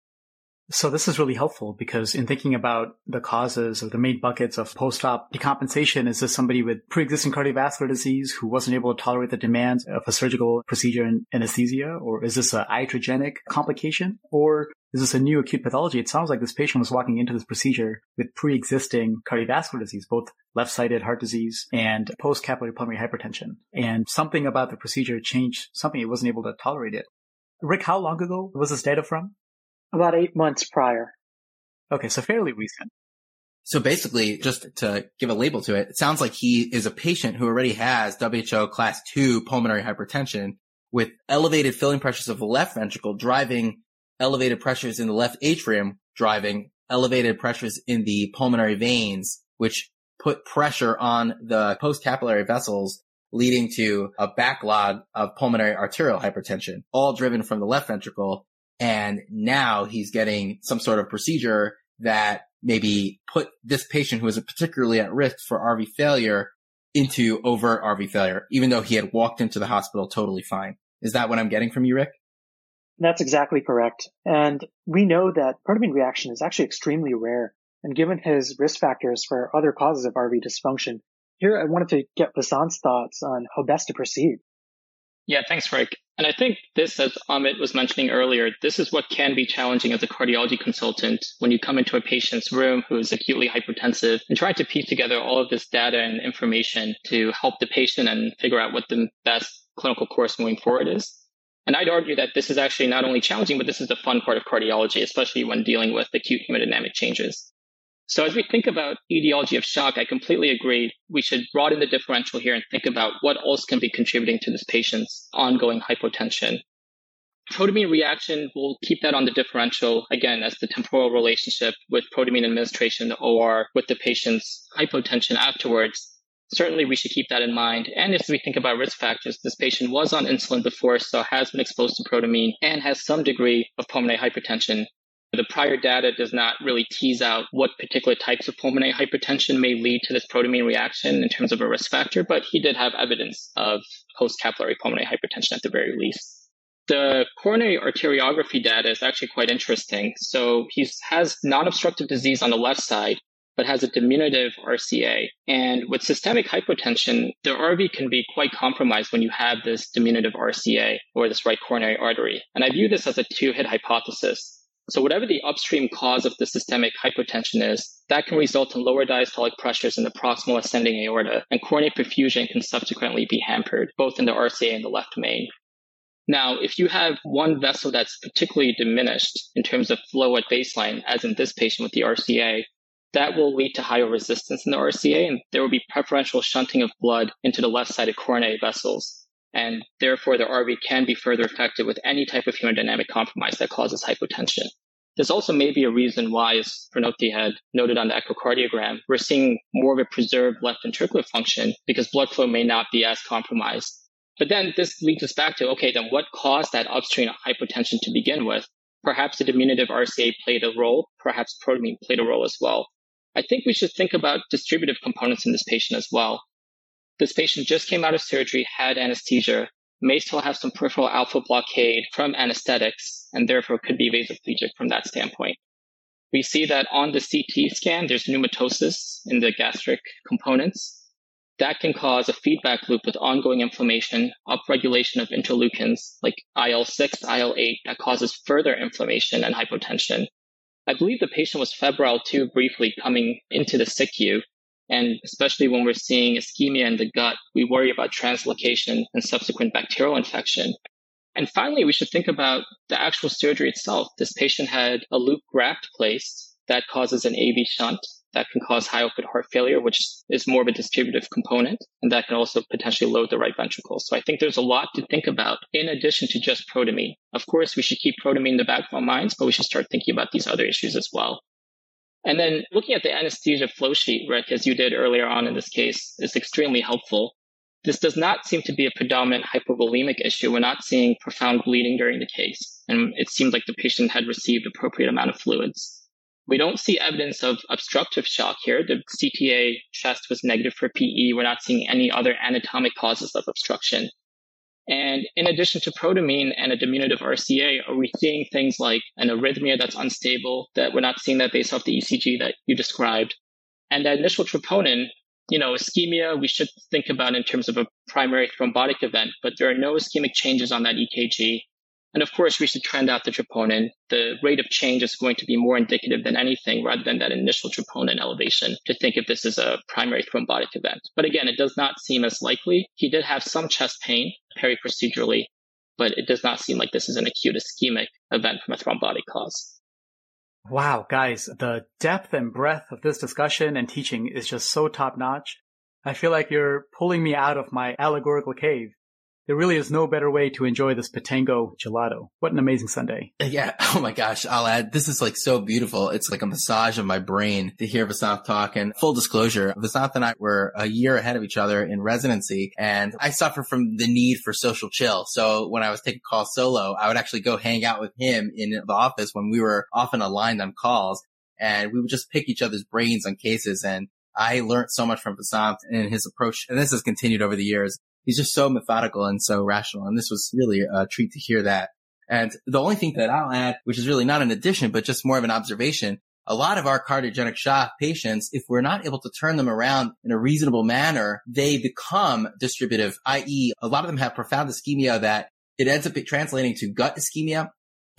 So this is really helpful because in thinking about the causes or the main buckets of post-op decompensation, is this somebody with pre-existing cardiovascular disease who wasn't able to tolerate the demands of a surgical procedure and anesthesia? Or is this an iatrogenic complication? Or is this a new acute pathology? It sounds like this patient was walking into this procedure with pre-existing cardiovascular disease, both left-sided heart disease and post-capillary pulmonary hypertension. And something about the procedure changed something. It wasn't able to tolerate it. Rick, how long ago was this data from? About eight months prior. Okay, so fairly recent. So basically, just to give a label to it, it sounds like he is a patient who already has W H O class two pulmonary hypertension with elevated filling pressures of the left ventricle driving elevated pressures in the left atrium, driving elevated pressures in the pulmonary veins, which put pressure on the post-capillary vessels, leading to a backlog of pulmonary arterial hypertension, all driven from the left ventricle. And now he's getting some sort of procedure that maybe put this patient who is particularly at risk for R V failure into overt R V failure, even though he had walked into the hospital totally fine. Is that what I'm getting from you, Rick? That's exactly correct. And we know that perturbing reaction is actually extremely rare. And given his risk factors for other causes of R V dysfunction, here I wanted to get Vasanth's thoughts on how best to proceed. Yeah, thanks, Rick. And I think this, as Amit was mentioning earlier, this is what can be challenging as a cardiology consultant when you come into a patient's room who is acutely hypertensive and try to piece together all of this data and information to help the patient and figure out what the best clinical course moving forward is. And I'd argue that this is actually not only challenging, but this is the fun part of cardiology, especially when dealing with acute hemodynamic changes. So as we think about etiology of shock, I completely agree. We should broaden the differential here and think about what else can be contributing to this patient's ongoing hypotension. Protamine reaction, we'll keep that on the differential, again, as the temporal relationship with protamine administration in the O R with the patient's hypotension afterwards. Certainly, we should keep that in mind. And if we think about risk factors, this patient was on insulin before, so has been exposed to protamine and has some degree of pulmonary hypertension. The prior data does not really tease out what particular types of pulmonary hypertension may lead to this protamine reaction in terms of a risk factor, but he did have evidence of post-capillary pulmonary hypertension at the very least. The coronary arteriography data is actually quite interesting. So he has non-obstructive disease on the left side, but has a diminutive R C A. And with systemic hypotension, the R V can be quite compromised when you have this diminutive R C A or this right coronary artery. And I view this as a two-hit hypothesis. So whatever the upstream cause of the systemic hypotension is, that can result in lower diastolic pressures in the proximal ascending aorta, and coronary perfusion can subsequently be hampered, both in the R C A and the left main. Now, if you have one vessel that's particularly diminished in terms of flow at baseline, as in this patient with the R C A, that will lead to higher resistance in the R C A, and there will be preferential shunting of blood into the left-sided coronary vessels. And therefore, the R V can be further affected with any type of hemodynamic compromise that causes hypotension. There's also maybe a reason why, as Pranoti had noted on the echocardiogram, we're seeing more of a preserved left ventricular function because blood flow may not be as compromised. But then this leads us back to, okay, then what caused that upstream hypotension to begin with? Perhaps the diminutive R C A played a role, perhaps protamine played a role as well. I think we should think about distributive components in this patient as well. This patient just came out of surgery, had anesthesia, may still have some peripheral alpha blockade from anesthetics, and therefore could be vasoplegic from that standpoint. We see that on the C T scan, there's pneumatosis in the gastric components. That can cause a feedback loop with ongoing inflammation, upregulation of interleukins like I L six, I L eight, that causes further inflammation and hypotension. I believe the patient was febrile too briefly coming into the S I C U, and especially when we're seeing ischemia in the gut, we worry about translocation and subsequent bacterial infection. And finally, we should think about the actual surgery itself. This patient had a loop graft placed that causes an A V shunt that can cause hyoid heart failure, which is more of a distributive component, and that can also potentially load the right ventricle. So I think there's a lot to think about in addition to just protamine. Of course, we should keep protamine in the back of our minds, but we should start thinking about these other issues as well. And then looking at the anesthesia flow sheet, Rick, as you did earlier on in this case, is extremely helpful. This does not seem to be a predominant hypovolemic issue. We're not seeing profound bleeding during the case, and it seemed like the patient had received appropriate amount of fluids. We don't see evidence of obstructive shock here. The C T A chest was negative for P E. We're not seeing any other anatomic causes of obstruction. And in addition to protamine and a diminutive R C A, are we seeing things like an arrhythmia that's unstable, that we're not seeing that based off the E C G that you described? And that initial troponin, you know, ischemia, we should think about in terms of a primary thrombotic event, but there are no ischemic changes on that E K G. And of course, we should trend out the troponin. The rate of change is going to be more indicative than anything rather than that initial troponin elevation to think if this is a primary thrombotic event. But again, it does not seem as likely. He did have some chest pain periprocedurally, but it does not seem like this is an acute ischemic event from a thrombotic cause. Wow, guys, the depth and breadth of this discussion and teaching is just so top-notch. I feel like you're pulling me out of my allegorical cave. There really is no better way to enjoy this Patango Gelato. What an amazing Sunday. Yeah. Oh my gosh. I'll add, this is like so beautiful. It's like a massage of my brain to hear Vasanth talk. And full disclosure, Vasanth and I were a year ahead of each other in residency, and I suffer from the need for social chill. So when I was taking calls solo, I would actually go hang out with him in the office when we were often aligned on calls, and we would just pick each other's brains on cases. And I learned so much from Vasanth and his approach. And this has continued over the years. He's just so methodical and so rational. And this was really a treat to hear that. And the only thing that I'll add, which is really not an addition, but just more of an observation, a lot of our cardiogenic shock patients, if we're not able to turn them around in a reasonable manner, they become distributive, that is a lot of them have profound ischemia that it ends up translating to gut ischemia.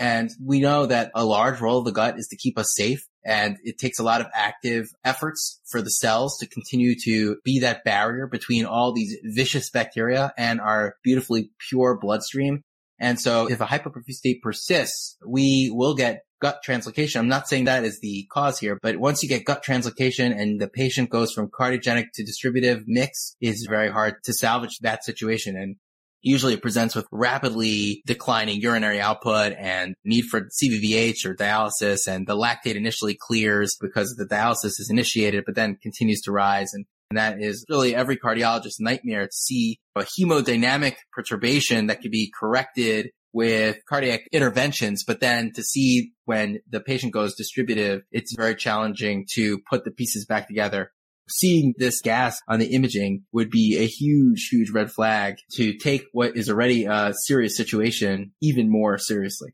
And we know that a large role of the gut is to keep us safe. And it takes a lot of active efforts for the cells to continue to be that barrier between all these vicious bacteria and our beautifully pure bloodstream. And so if a hypoperfusive state persists, we will get gut translocation. I'm not saying that is the cause here, but once you get gut translocation and the patient goes from cardiogenic to distributive mix, it's very hard to salvage that situation. And usually it presents with rapidly declining urinary output and need for C V V H or dialysis, and the lactate initially clears because the dialysis is initiated, but then continues to rise. And, and that is really every cardiologist's nightmare, to see a hemodynamic perturbation that could be corrected with cardiac interventions. But then to see when the patient goes distributive, it's very challenging to put the pieces back together. Seeing this gas on the imaging would be a huge, huge red flag to take what is already a serious situation even more seriously.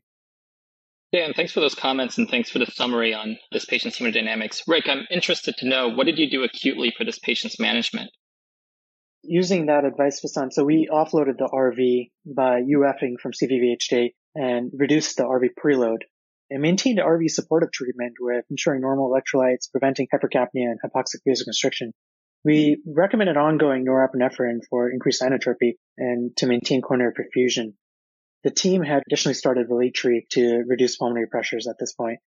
Dan, thanks for those comments and thanks for the summary on this patient's hemodynamics. Rick, I'm interested to know, what did you do acutely for this patient's management? Using that advice, Vasanth, so we offloaded the R V by UFing from C V V H and reduced the R V preload. It maintained R V supportive treatment with ensuring normal electrolytes, preventing hypercapnia and hypoxic vasoconstriction. We recommended ongoing norepinephrine for increased inotropy and to maintain coronary perfusion. The team had additionally started Valitri to reduce pulmonary pressures at this point.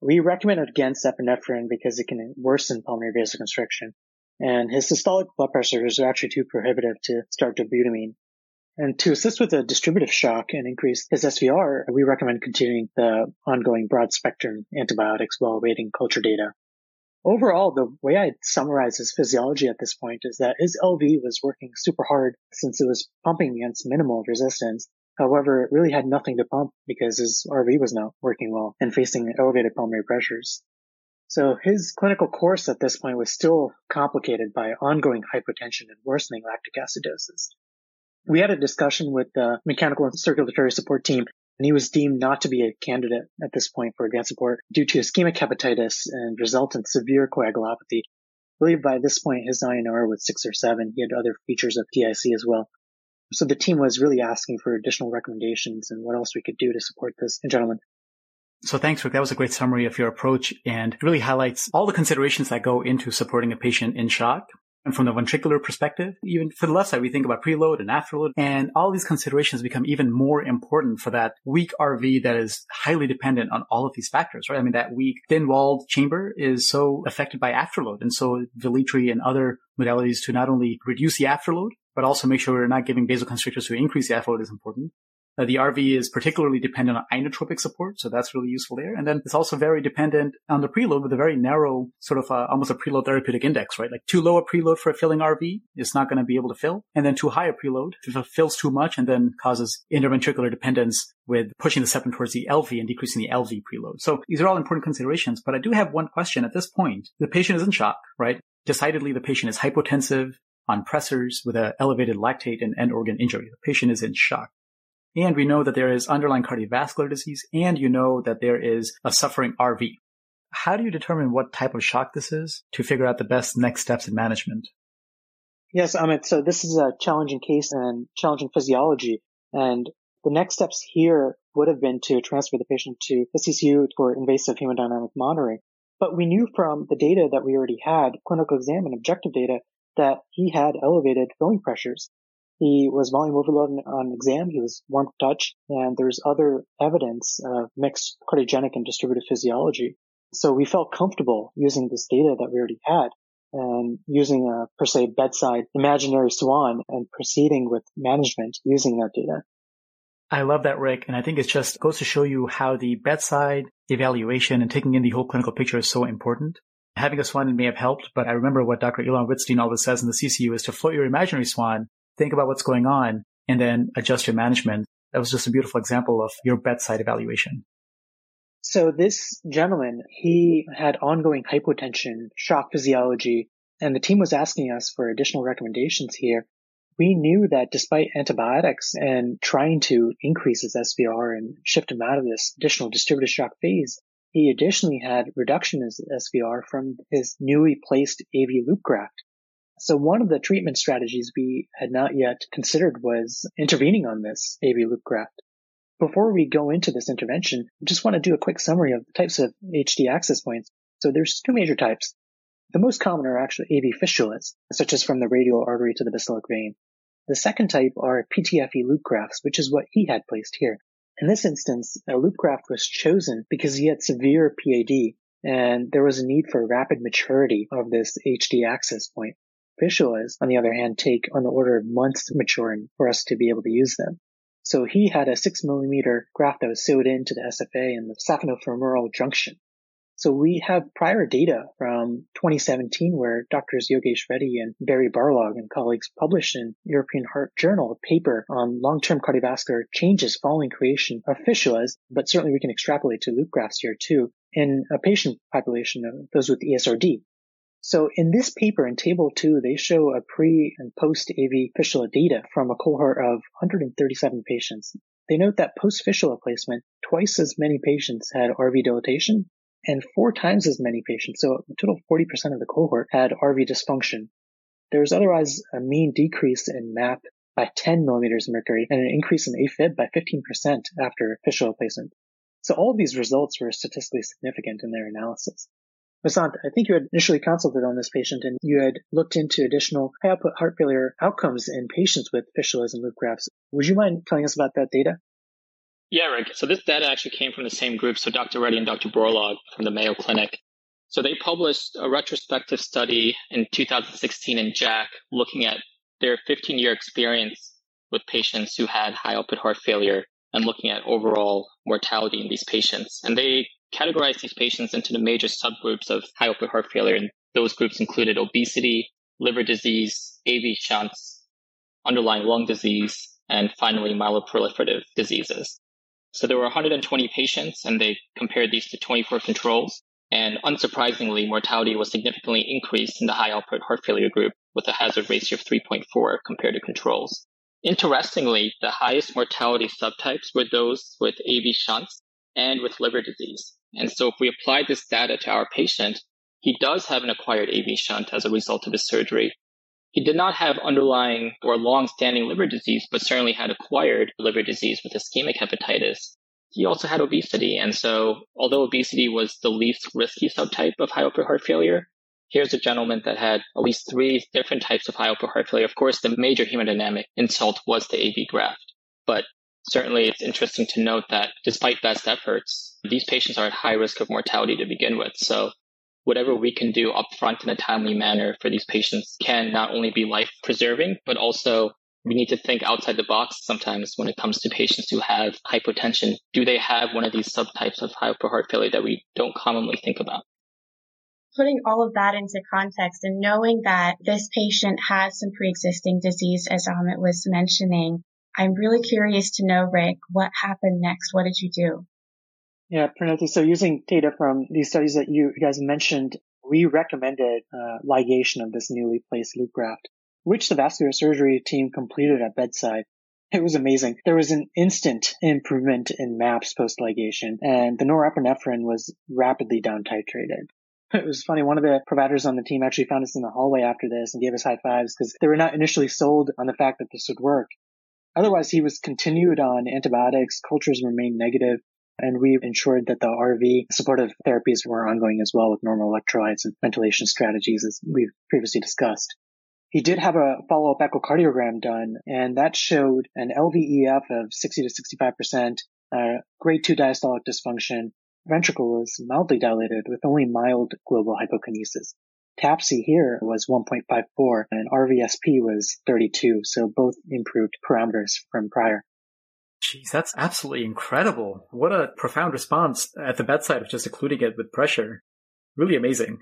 We recommended against epinephrine because it can worsen pulmonary vasoconstriction. And his systolic blood pressures are actually too prohibitive to start dobutamine. And to assist with the distributive shock and increase his S V R, we recommend continuing the ongoing broad-spectrum antibiotics while awaiting culture data. overall, the way I summarize his physiology at this point is that his L V was working super hard since it was pumping against minimal resistance. However, it really had nothing to pump because his R V was not working well and facing elevated pulmonary pressures. So his clinical course at this point was still complicated by ongoing hypotension and worsening lactic acidosis. We had a discussion with the mechanical and circulatory support team, and he was deemed not to be a candidate at this point for advanced support due to ischemic hepatitis and resultant severe coagulopathy. I believe by this point, his I N R was six or seven. He had other features of T I C as well. So the team was really asking for additional recommendations and what else we could do to support this gentleman. So thanks, Rick. That was a great summary of your approach and really highlights all the considerations that go into supporting a patient in shock. And from the ventricular perspective, even for the left side, we think about preload and afterload, and all these considerations become even more important for that weak R V that is highly dependent on all of these factors, right? I mean, that weak thin-walled chamber is so affected by afterload. And so Velitri and other modalities to not only reduce the afterload, but also make sure we're not giving vasoconstrictors to increase the afterload is important. Uh, the R V is particularly dependent on inotropic support, so that's really useful there. And then it's also very dependent on the preload with a very narrow sort of uh, almost a preload therapeutic index, right? Like too low a preload for a filling R V is not going to be able to fill, and then too high a preload if it fills too much and then causes interventricular dependence with pushing the septum towards the L V and decreasing the L V preload. So these are all important considerations, but I do have one question at this point. The patient is in shock, right? Decidedly, the patient is hypotensive on pressors with an elevated lactate and end organ injury. The patient is in shock. And we know that there is underlying cardiovascular disease, and you know that there is a suffering R V. How do you determine what type of shock this is to figure out the best next steps in management? Yes, Amit. So this is a challenging case and challenging physiology. And the next steps here would have been to transfer the patient to the C C U for invasive hemodynamic monitoring. But we knew from the data that we already had, clinical exam and objective data, that he had elevated filling pressures. He was volume overload on exam. He was warm to touch, and there's other evidence of mixed cardiogenic and distributive physiology. So we felt comfortable using this data that we already had and using a, per se, bedside imaginary swan and proceeding with management using that data. I love that, Rick. And I think it just goes to show you how the bedside evaluation and taking in the whole clinical picture is so important. Having a swan may have helped, but I remember what Doctor Elon Wittstein always says in the C C U is to float your imaginary swan. Think about what's going on, and then adjust your management. That was just a beautiful example of your bedside evaluation. So this gentleman, he had ongoing hypotension, shock physiology, and the team was asking us for additional recommendations here. We knew that despite antibiotics and trying to increase his S V R and shift him out of this additional distributive shock phase, he additionally had reduction in his S V R from his newly placed A V loop graft. So one of the treatment strategies we had not yet considered was intervening on this A V loop graft. Before we go into this intervention, I just want to do a quick summary of the types of H D access points. So there's two major types. The most common are actually A V fistulas, such as from the radial artery to the bastillate vein. The second type are P T F E loop grafts, which is what he had placed here. In this instance, a loop graft was chosen because he had severe P A D, and there was a need for rapid maturity of this H D access point. Fistulas, on the other hand, take on the order of months to mature for us to be able to use them. So he had a six millimeter graft that was sewed into the S F A in the saphenofemoral junction. So we have prior data from twenty seventeen where Doctors Yogesh Reddy and Barry Borlaug and colleagues published in European Heart Journal a paper on long-term cardiovascular changes following creation of fistulas, but certainly we can extrapolate to loop grafts here too, in a patient population of those with E S R D. So in this paper, in table two, they show a pre and post A V fistula data from a cohort of one hundred thirty-seven patients. They note that post fistula placement, twice as many patients had R V dilatation and four times as many patients. So a total of forty percent of the cohort had R V dysfunction. There was otherwise a mean decrease in M A P by ten millimeters of mercury and an increase in AFib by fifteen percent after fistula placement. So all of these results were statistically significant in their analysis. Vasanth, I think you had initially consulted on this patient and you had looked into additional high-output heart failure outcomes in patients with fistulas and loop grafts. Would you mind telling us about that data? Yeah, Rick. So this data actually came from the same group. So Doctor Reddy and Doctor Borlaug from the Mayo Clinic. So they published a retrospective study in two thousand sixteen in J A C looking at their fifteen-year experience with patients who had high-output heart failure and looking at overall mortality in these patients. And they categorized these patients into the major subgroups of high open heart failure, and those groups included obesity, liver disease, A V shunts, underlying lung disease, and finally myeloproliferative diseases. So there were one hundred twenty patients, and they compared these to twenty-four controls. And unsurprisingly, mortality was significantly increased in the high output heart failure group with a hazard ratio of three point four compared to controls. Interestingly, the highest mortality subtypes were those with A V shunts and with liver disease. And so if we apply this data to our patient, he does have an acquired A V shunt as a result of his surgery. He did not have underlying or long-standing liver disease, but certainly had acquired liver disease with ischemic hepatitis. He also had obesity, and so although obesity was the least risky subtype of high open heart failure, here's a gentleman that had at least three different types of high open heart failure. Of course, the major hemodynamic insult was the A V graft, but certainly it's interesting to note that despite best efforts, these patients are at high risk of mortality to begin with. So whatever we can do upfront in a timely manner for these patients can not only be life-preserving, but also we need to think outside the box sometimes when it comes to patients who have hypotension. Do they have one of these subtypes of high open heart failure that we don't commonly think about? Putting all of that into context and knowing that this patient had some pre-existing disease, as Amit was mentioning, I'm really curious to know, Rick, what happened next? What did you do? Yeah, Pranoti, so using data from these studies that you guys mentioned, we recommended uh, ligation of this newly placed loop graft, which the vascular surgery team completed at bedside. It was amazing. There was an instant improvement in MAPS post-ligation, and the norepinephrine was rapidly down-titrated. It was funny. One of the providers on the team actually found us in the hallway after this and gave us high fives because they were not initially sold on the fact that this would work. Otherwise, he was continued on antibiotics, cultures remained negative, and we ensured that the R V supportive therapies were ongoing as well with normal electrolytes and ventilation strategies, as we've previously discussed. He did have a follow-up echocardiogram done, and that showed an L V E F of sixty to sixty-five percent, uh, grade two diastolic dysfunction. Ventricle was mildly dilated with only mild global hypokinesis. TAPSE here was one point five four, and R V S P was thirty-two, so both improved parameters from prior. Jeez, that's absolutely incredible. What a profound response at the bedside of just occluding it with pressure. Really amazing.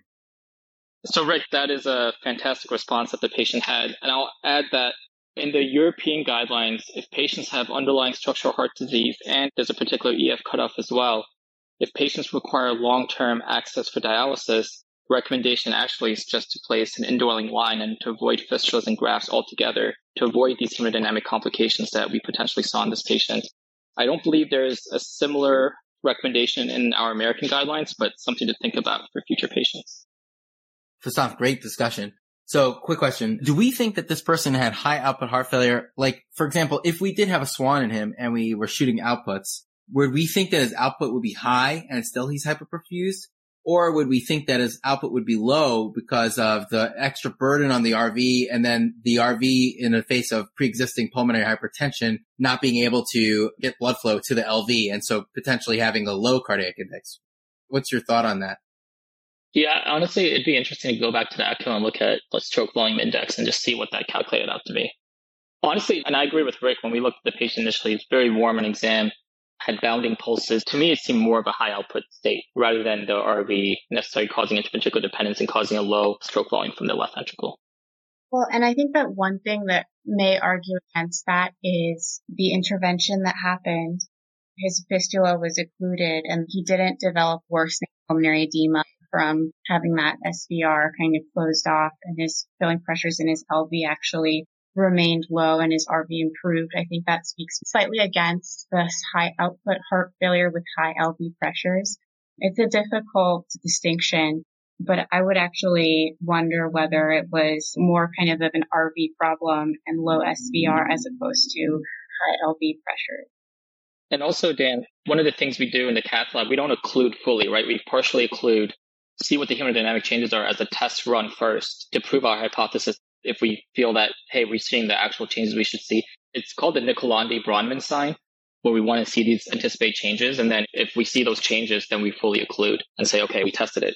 So, Rick, that is a fantastic response that the patient had. And I'll add that in the European guidelines, if patients have underlying structural heart disease and there's a particular E F cutoff as well, if patients require long-term access for dialysis, recommendation actually is just to place an indwelling line and to avoid fistulas and grafts altogether to avoid these hemodynamic complications that we potentially saw in this patient. I don't believe there is a similar recommendation in our American guidelines, but something to think about for future patients. Vasanth, great discussion. So, quick question. Do we think that this person had high output heart failure? Like, for example, if we did have a swan in him and we were shooting outputs, would we think that his output would be high and still he's hyperperfused? Or would we think that his output would be low because of the extra burden on the R V and then the R V in the face of pre-existing pulmonary hypertension not being able to get blood flow to the L V and so potentially having a low cardiac index? What's your thought on that? Yeah, honestly, it'd be interesting to go back to the echo and look at the stroke volume index and just see what that calculated out to be. Honestly, and I agree with Rick, when we looked at the patient initially, it's very warm on exam, had bounding pulses. To me, it seemed more of a high output state rather than the R V necessarily causing interventricular dependence and causing a low stroke volume from the left ventricle. Well, and I think that one thing that may argue against that is the intervention that happened. His fistula was occluded and he didn't develop worsening pulmonary edema from having that S V R kind of closed off, and his filling pressures in his L V actually remained low and his R V improved. I think that speaks slightly against this high output heart failure with high L V pressures. It's a difficult distinction, but I would actually wonder whether it was more kind of an R V problem and low S V R as opposed to high L V pressure. And also, Dan, one of the things we do in the cath lab, we don't occlude fully, right? We partially occlude, see what the hemodynamic changes are as a test run first to prove our hypothesis. If we feel that, hey, we're seeing the actual changes we should see, it's called the Nicolandi-Bronman sign, where we want to see these anticipate changes. And then if we see those changes, then we fully occlude and say, okay, we tested it.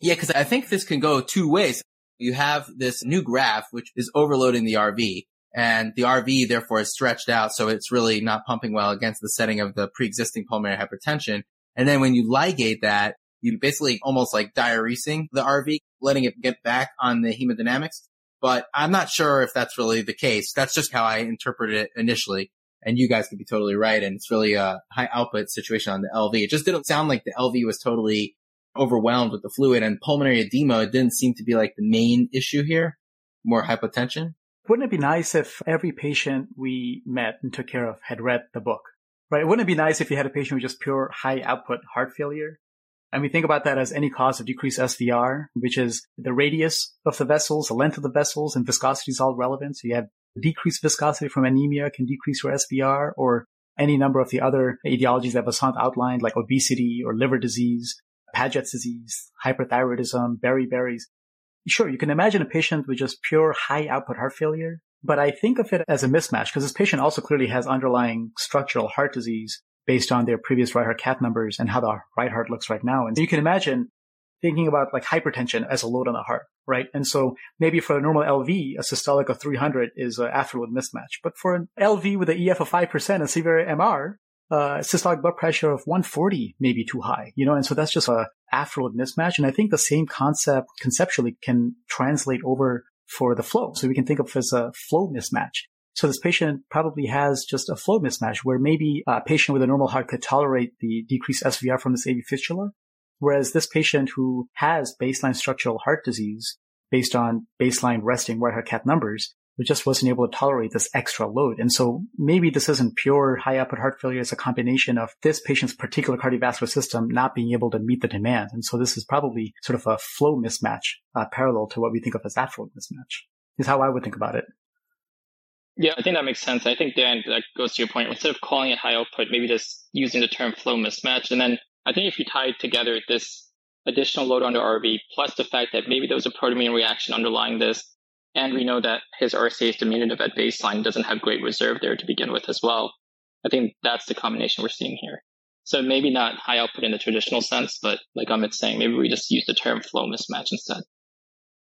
Yeah, because I think this can go two ways. You have this new graft, which is overloading the R V, and the R V, therefore, is stretched out. So it's really not pumping well against the setting of the pre-existing pulmonary hypertension. And then when you ligate that, you basically almost like diuresing the R V, letting it get back on the hemodynamics. But I'm not sure if that's really the case. That's just how I interpreted it initially. And you guys could be totally right. And it's really a high output situation on the L V. It just didn't sound like the L V was totally overwhelmed with the fluid, and pulmonary edema didn't seem to be like the main issue here, more hypotension. Wouldn't it be nice if every patient we met and took care of had read the book, right? Wouldn't it be nice if you had a patient with just pure high output heart failure? And we think about that as any cause of decreased S V R, which is the radius of the vessels, the length of the vessels, and viscosity is all relevant. So you have decreased viscosity from anemia can decrease your S V R, or any number of the other etiologies that Vasanth outlined, like obesity or liver disease, Paget's disease, hyperthyroidism, beriberi. Sure, you can imagine a patient with just pure high output heart failure, but I think of it as a mismatch because this patient also clearly has underlying structural heart disease based on their previous right heart cath numbers and how the right heart looks right now. And you can imagine thinking about like hypertension as a load on the heart, right? And so maybe for a normal L V, a systolic of three hundred is an afterload mismatch. But for an L V with an E F of five percent and severe M R, Uh, systolic blood pressure of one forty may be too high, you know, and so that's just a afterload mismatch. And I think the same concept conceptually can translate over for the flow. So we can think of it as a flow mismatch. So this patient probably has just a flow mismatch where maybe a patient with a normal heart could tolerate the decreased S V R from this A V fistula, whereas this patient who has baseline structural heart disease based on baseline resting right heart cath numbers, it just wasn't able to tolerate this extra load. And so maybe this isn't pure high output heart failure. It's a combination of this patient's particular cardiovascular system not being able to meet the demand. And so this is probably sort of a flow mismatch uh, parallel to what we think of as afterload mismatch, is how I would think about it. Yeah, I think that makes sense. I think, Dan, that goes to your point. Instead of calling it high output, maybe just using the term flow mismatch. And then I think if you tie together this additional load onto R V, plus the fact that maybe there was a protamine reaction underlying this, and we know that his R C A is diminutive at baseline, doesn't have great reserve there to begin with as well. I think that's the combination we're seeing here. So maybe not high output in the traditional sense, but like Amit's saying, maybe we just use the term flow mismatch instead.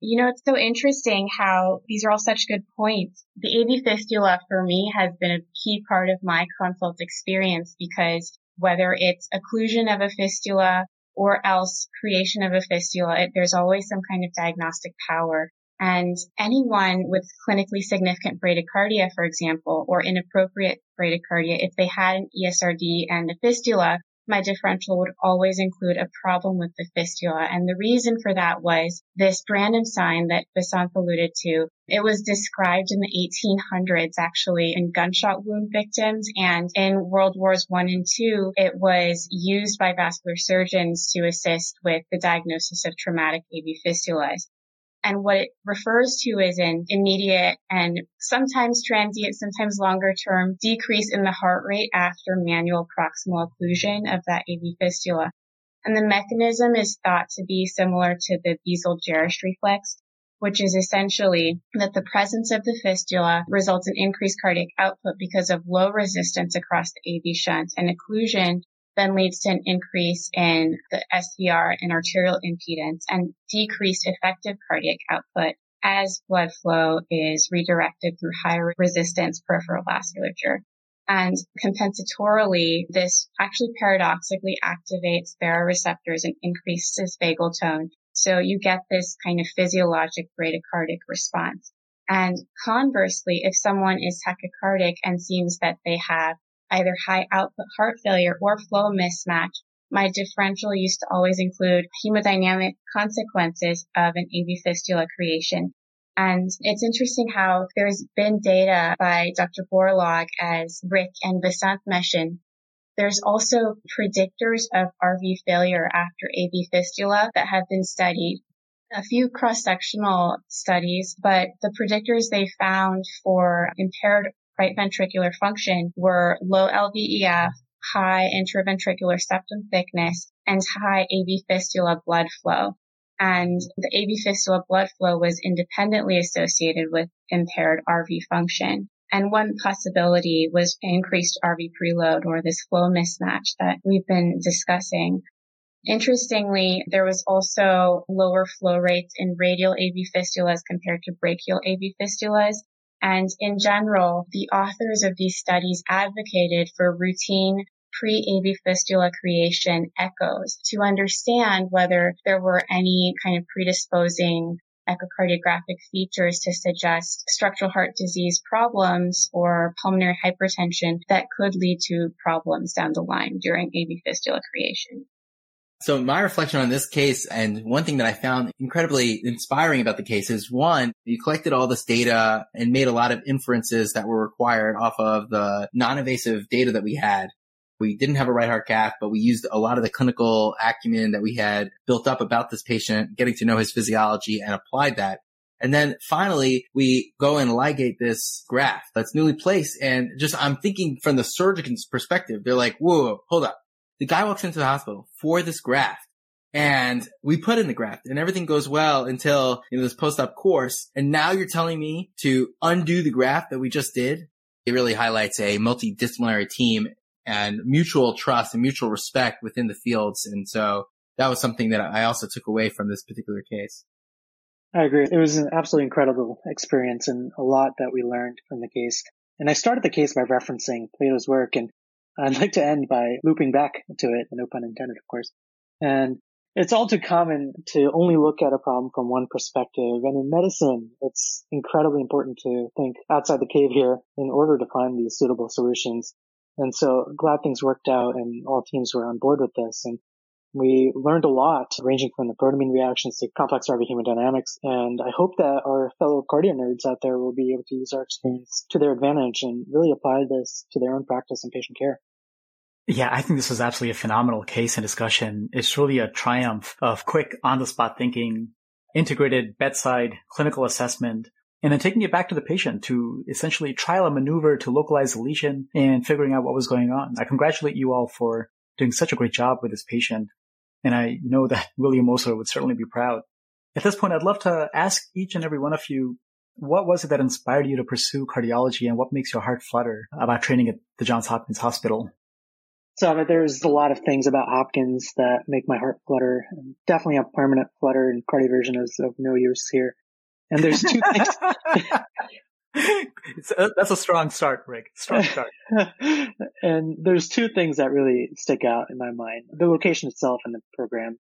You know, it's so interesting how these are all such good points. The A V fistula for me has been a key part of my consult experience because whether it's occlusion of a fistula or else creation of a fistula, it, there's always some kind of diagnostic power. And anyone with clinically significant bradycardia, for example, or inappropriate bradycardia, if they had an E S R D and a fistula, my differential would always include a problem with the fistula. And the reason for that was this Brandon sign that Vasanth alluded to. It was described in the eighteen hundreds, actually, in gunshot wound victims. And in World Wars One and Two, it was used by vascular surgeons to assist with the diagnosis of traumatic A V fistulas. And what it refers to is an immediate and sometimes transient, sometimes longer-term decrease in the heart rate after manual proximal occlusion of that A V fistula. And the mechanism is thought to be similar to the Wiesel-Jarisch reflex, which is essentially that the presence of the fistula results in increased cardiac output because of low resistance across the A V shunt, and occlusion then leads to an increase in the S V R and arterial impedance and decreased effective cardiac output as blood flow is redirected through higher resistance peripheral vasculature. And compensatorily, this actually paradoxically activates baroreceptors and increases vagal tone. So you get this kind of physiologic bradycardic response. And conversely, if someone is tachycardic and seems that they have either high output heart failure or flow mismatch, my differential used to always include hemodynamic consequences of an A V fistula creation. And it's interesting how there's been data by Doctor Borlaug, as Rick and Vasanth mentioned. There's also predictors of R V failure after A V fistula that have been studied. A few cross-sectional studies, but the predictors they found for impaired right ventricular function were low L V E F, high intraventricular septum thickness, and high A V fistula blood flow. And the A V fistula blood flow was independently associated with impaired R V function. And one possibility was increased R V preload, or this flow mismatch that we've been discussing. Interestingly, there was also lower flow rates in radial A V fistulas compared to brachial A V fistulas. And in general, the authors of these studies advocated for routine pre-A V fistula creation echoes to understand whether there were any kind of predisposing echocardiographic features to suggest structural heart disease problems or pulmonary hypertension that could lead to problems down the line during A V fistula creation. So my reflection on this case, and one thing that I found incredibly inspiring about the case is, one, you collected all this data and made a lot of inferences that were required off of the non-invasive data that we had. We didn't have a right heart cath, but we used a lot of the clinical acumen that we had built up about this patient, getting to know his physiology, and applied that. And then finally, we go and ligate this graft that's newly placed. And just, I'm thinking from the surgeon's perspective, they're like, whoa, whoa, hold up. The guy walks into the hospital for this graft, and we put in the graft, and everything goes well until, you know, this post-op course. And now you're telling me to undo the graft that we just did? It really highlights a multidisciplinary team and mutual trust and mutual respect within the fields. And so that was something that I also took away from this particular case. I agree. It was an absolutely incredible experience and a lot that we learned from the case. And I started the case by referencing Plato's work, and I'd like to end by looping back to it, no pun intended, of course. And it's all too common to only look at a problem from one perspective. And in medicine, it's incredibly important to think outside the cave here in order to find these suitable solutions. And so glad things worked out and all teams were on board with this. And we learned a lot, ranging from the protamine reactions to complex R V hemodynamics. And I hope that our fellow cardio nerds out there will be able to use our experience to their advantage and really apply this to their own practice and patient care. Yeah, I think this was absolutely a phenomenal case and discussion. It's really a triumph of quick, on-the-spot thinking, integrated bedside clinical assessment, and then taking it back to the patient to essentially trial a maneuver to localize the lesion and figuring out what was going on. I congratulate you all for doing such a great job with this patient, and I know that William Oster would certainly be proud. At this point, I'd love to ask each and every one of you, what was it that inspired you to pursue cardiology, and what makes your heart flutter about training at the Johns Hopkins Hospital? So there's a lot of things about Hopkins that make my heart flutter. Definitely a permanent flutter, and cardioversion is of no use here. And there's two things. That's a strong start, Rick. Strong start. And there's two things that really stick out in my mind. The location itself and the program.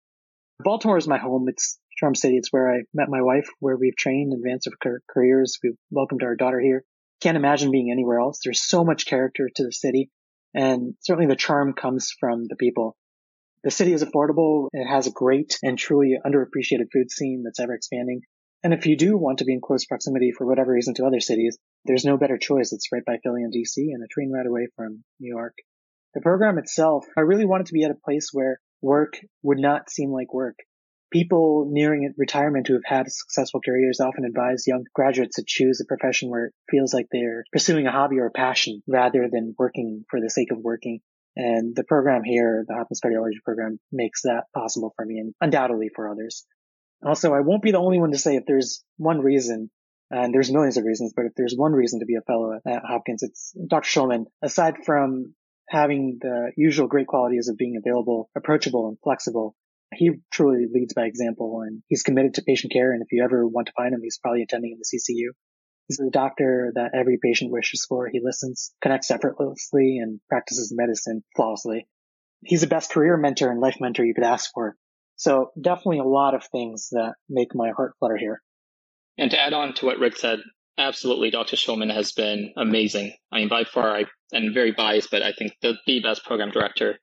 Baltimore is my home. It's Charm City. It's where I met my wife, where we've trained, advanced our careers. We've welcomed our daughter here. Can't imagine being anywhere else. There's so much character to the city. And certainly the charm comes from the people. The city is affordable. It has a great and truly underappreciated food scene that's ever expanding. And if you do want to be in close proximity for whatever reason to other cities, there's no better choice. It's right by Philly and D C and a train ride away from New York. The program itself, I really wanted to be at a place where work would not seem like work. People nearing retirement who have had successful careers often advise young graduates to choose a profession where it feels like they're pursuing a hobby or a passion rather than working for the sake of working. And the program here, the Hopkins Cardiology program, makes that possible for me and undoubtedly for others. Also, I won't be the only one to say if there's one reason, and there's millions of reasons, but if there's one reason to be a fellow at Hopkins, it's Doctor Schulman. Aside from having the usual great qualities of being available, approachable, and flexible, he truly leads by example, and he's committed to patient care. And if you ever want to find him, he's probably attending in the C C U. He's the doctor that every patient wishes for. He listens, connects effortlessly, and practices medicine flawlessly. He's the best career mentor and life mentor you could ask for. So definitely a lot of things that make my heart flutter here. And to add on to what Rick said, absolutely, Doctor Schulman has been amazing. I mean, by far, I am very biased, but I think the, the best program director.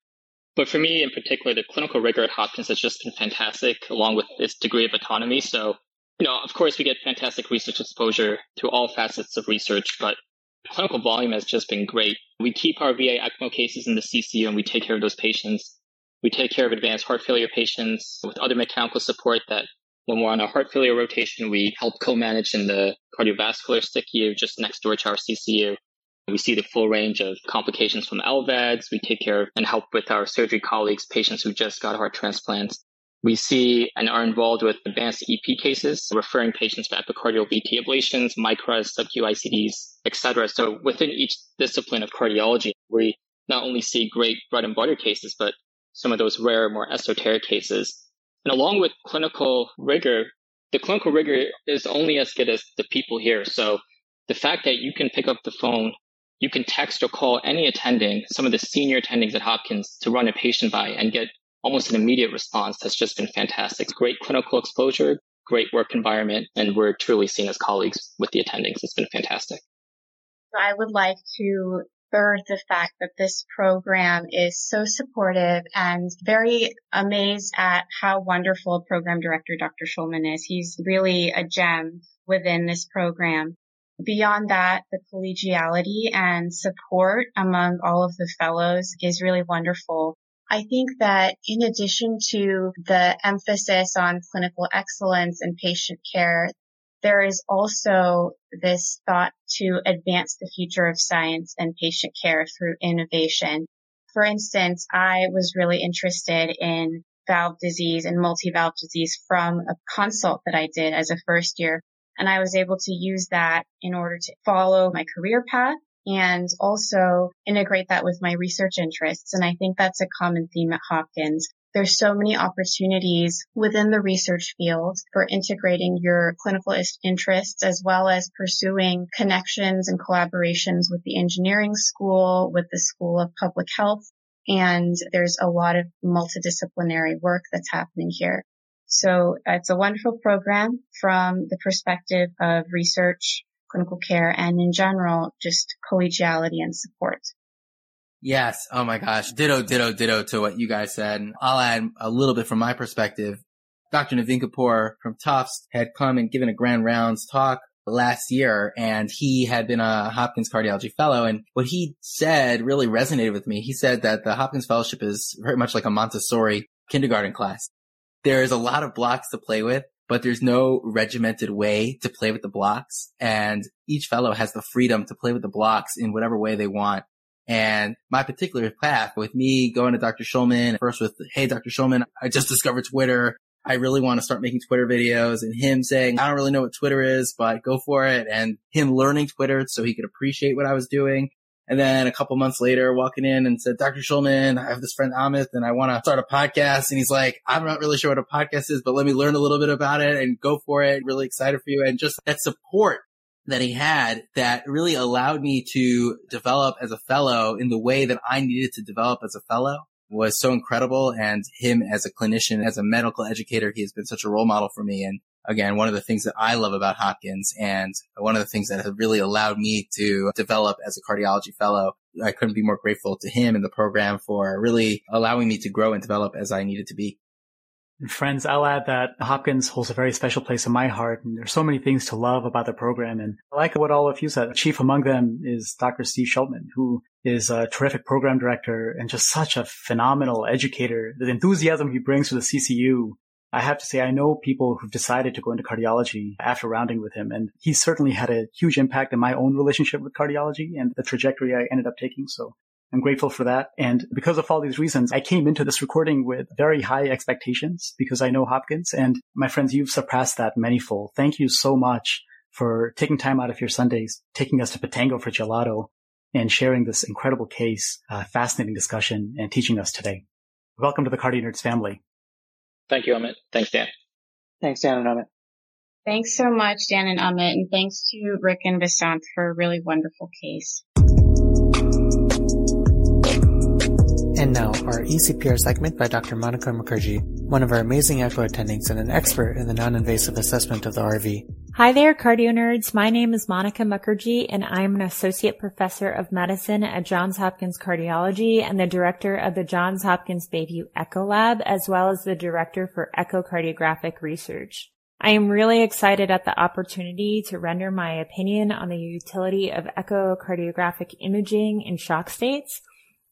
But for me in particular, the clinical rigor at Hopkins has just been fantastic, along with its degree of autonomy. So, you know, of course, we get fantastic research exposure to all facets of research, but the clinical volume has just been great. We keep our V A ECMO cases in the C C U, and we take care of those patients. We take care of advanced heart failure patients with other mechanical support that when we're on a heart failure rotation, we help co-manage in the cardiovascular S I C U just next door to our C C U. We see the full range of complications from L V E Ds. We take care of and help with our surgery colleagues, patients who just got heart transplants. We see and are involved with advanced E P cases, referring patients to epicardial V T ablations, micras, sub Q I C Ds, et cetera. So within each discipline of cardiology, we not only see great bread and butter cases, but some of those rare, more esoteric cases. And along with clinical rigor, the clinical rigor is only as good as the people here. So the fact that you can pick up the phone you can text or call any attending, some of the senior attendings at Hopkins, to run a patient by and get almost an immediate response that's just been fantastic. Great clinical exposure, great work environment, and we're truly seen as colleagues with the attendings. It's been fantastic. I would like to third the fact that this program is so supportive, and very amazed at how wonderful program director Doctor Schulman is. He's really a gem within this program. Beyond that, the collegiality and support among all of the fellows is really wonderful. I think that in addition to the emphasis on clinical excellence and patient care, there is also this thought to advance the future of science and patient care through innovation. For instance, I was really interested in valve disease and multi-valve disease from a consult that I did as a first year, and I was able to use that in order to follow my career path and also integrate that with my research interests. And I think that's a common theme at Hopkins. There's so many opportunities within the research field for integrating your clinical interests, as well as pursuing connections and collaborations with the engineering school, with the School of Public Health. And there's a lot of multidisciplinary work that's happening here. So it's a wonderful program from the perspective of research, clinical care, and in general, just collegiality and support. Yes. Oh my gosh. Ditto, ditto, ditto to what you guys said. And I'll add a little bit from my perspective. Doctor Naveen Kapoor from Tufts had come and given a Grand Rounds talk last year, and he had been a Hopkins cardiology fellow. And what he said really resonated with me. He said that the Hopkins fellowship is very much like a Montessori kindergarten class. There is a lot of blocks to play with, but there's no regimented way to play with the blocks. And each fellow has the freedom to play with the blocks in whatever way they want. And my particular path with me going to Doctor Schulman, first with, hey, Doctor Schulman, I just discovered Twitter. I really want to start making Twitter videos, and him saying, I don't really know what Twitter is, but go for it. And him learning Twitter so he could appreciate what I was doing. And then a couple months later, walking in and said, Doctor Schulman, I have this friend Amit and I want to start a podcast. And he's like, I'm not really sure what a podcast is, but let me learn a little bit about it and go for it. Really excited for you. And just that support that he had that really allowed me to develop as a fellow in the way that I needed to develop as a fellow was so incredible. And him as a clinician, as a medical educator, he has been such a role model for me. And again, one of the things that I love about Hopkins, and one of the things that have really allowed me to develop as a cardiology fellow, I couldn't be more grateful to him and the program for really allowing me to grow and develop as I needed to be. And friends, I'll add that Hopkins holds a very special place in my heart, and there's so many things to love about the program. And I like what all of you said. Chief among them is Doctor Steve Schulman, who is a terrific program director and just such a phenomenal educator. The enthusiasm he brings to the C C U, I have to say, I know people who've decided to go into cardiology after rounding with him, and he certainly had a huge impact in my own relationship with cardiology and the trajectory I ended up taking. So I'm grateful for that. And because of all these reasons, I came into this recording with very high expectations because I know Hopkins. And my friends, you've surpassed that manyfold. Thank you so much for taking time out of your Sundays, taking us to Patango for Gelato, and sharing this incredible case, uh, fascinating discussion, and teaching us today. Welcome to the Cardio Nerds family. Thank you, Amit. Thanks, Dan. Thanks, Dan and Amit. Thanks so much, Dan and Amit. And thanks to Rick and Vasanth for a really wonderful case. And now, our E C P R segment by Doctor Monica Mukherjee, one of our amazing E C P R attendings and an expert in the non-invasive assessment of the R V. Hi there, Cardio Nerds. My name is Monica Mukherjee, and I'm an associate professor of medicine at Johns Hopkins Cardiology and the director of the Johns Hopkins Bayview Echo Lab, as well as the director for echocardiographic research. I am really excited at the opportunity to render my opinion on the utility of echocardiographic imaging in shock states,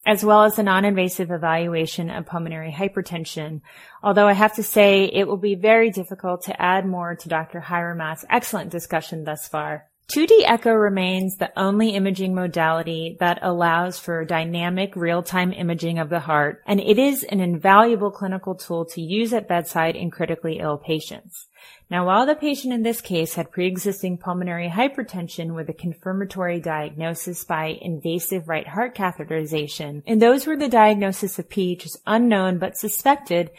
as well as the non-invasive evaluation of pulmonary hypertension. Although I have to say it will be very difficult to add more to Doctor Hiremath's excellent discussion thus far. two D echo remains the only imaging modality that allows for dynamic real-time imaging of the heart, and it is an invaluable clinical tool to use at bedside in critically ill patients. Now, while the patient in this case had pre-existing pulmonary hypertension with a confirmatory diagnosis by invasive right heart catheterization, in those where the diagnosis of P H is unknown but suspected,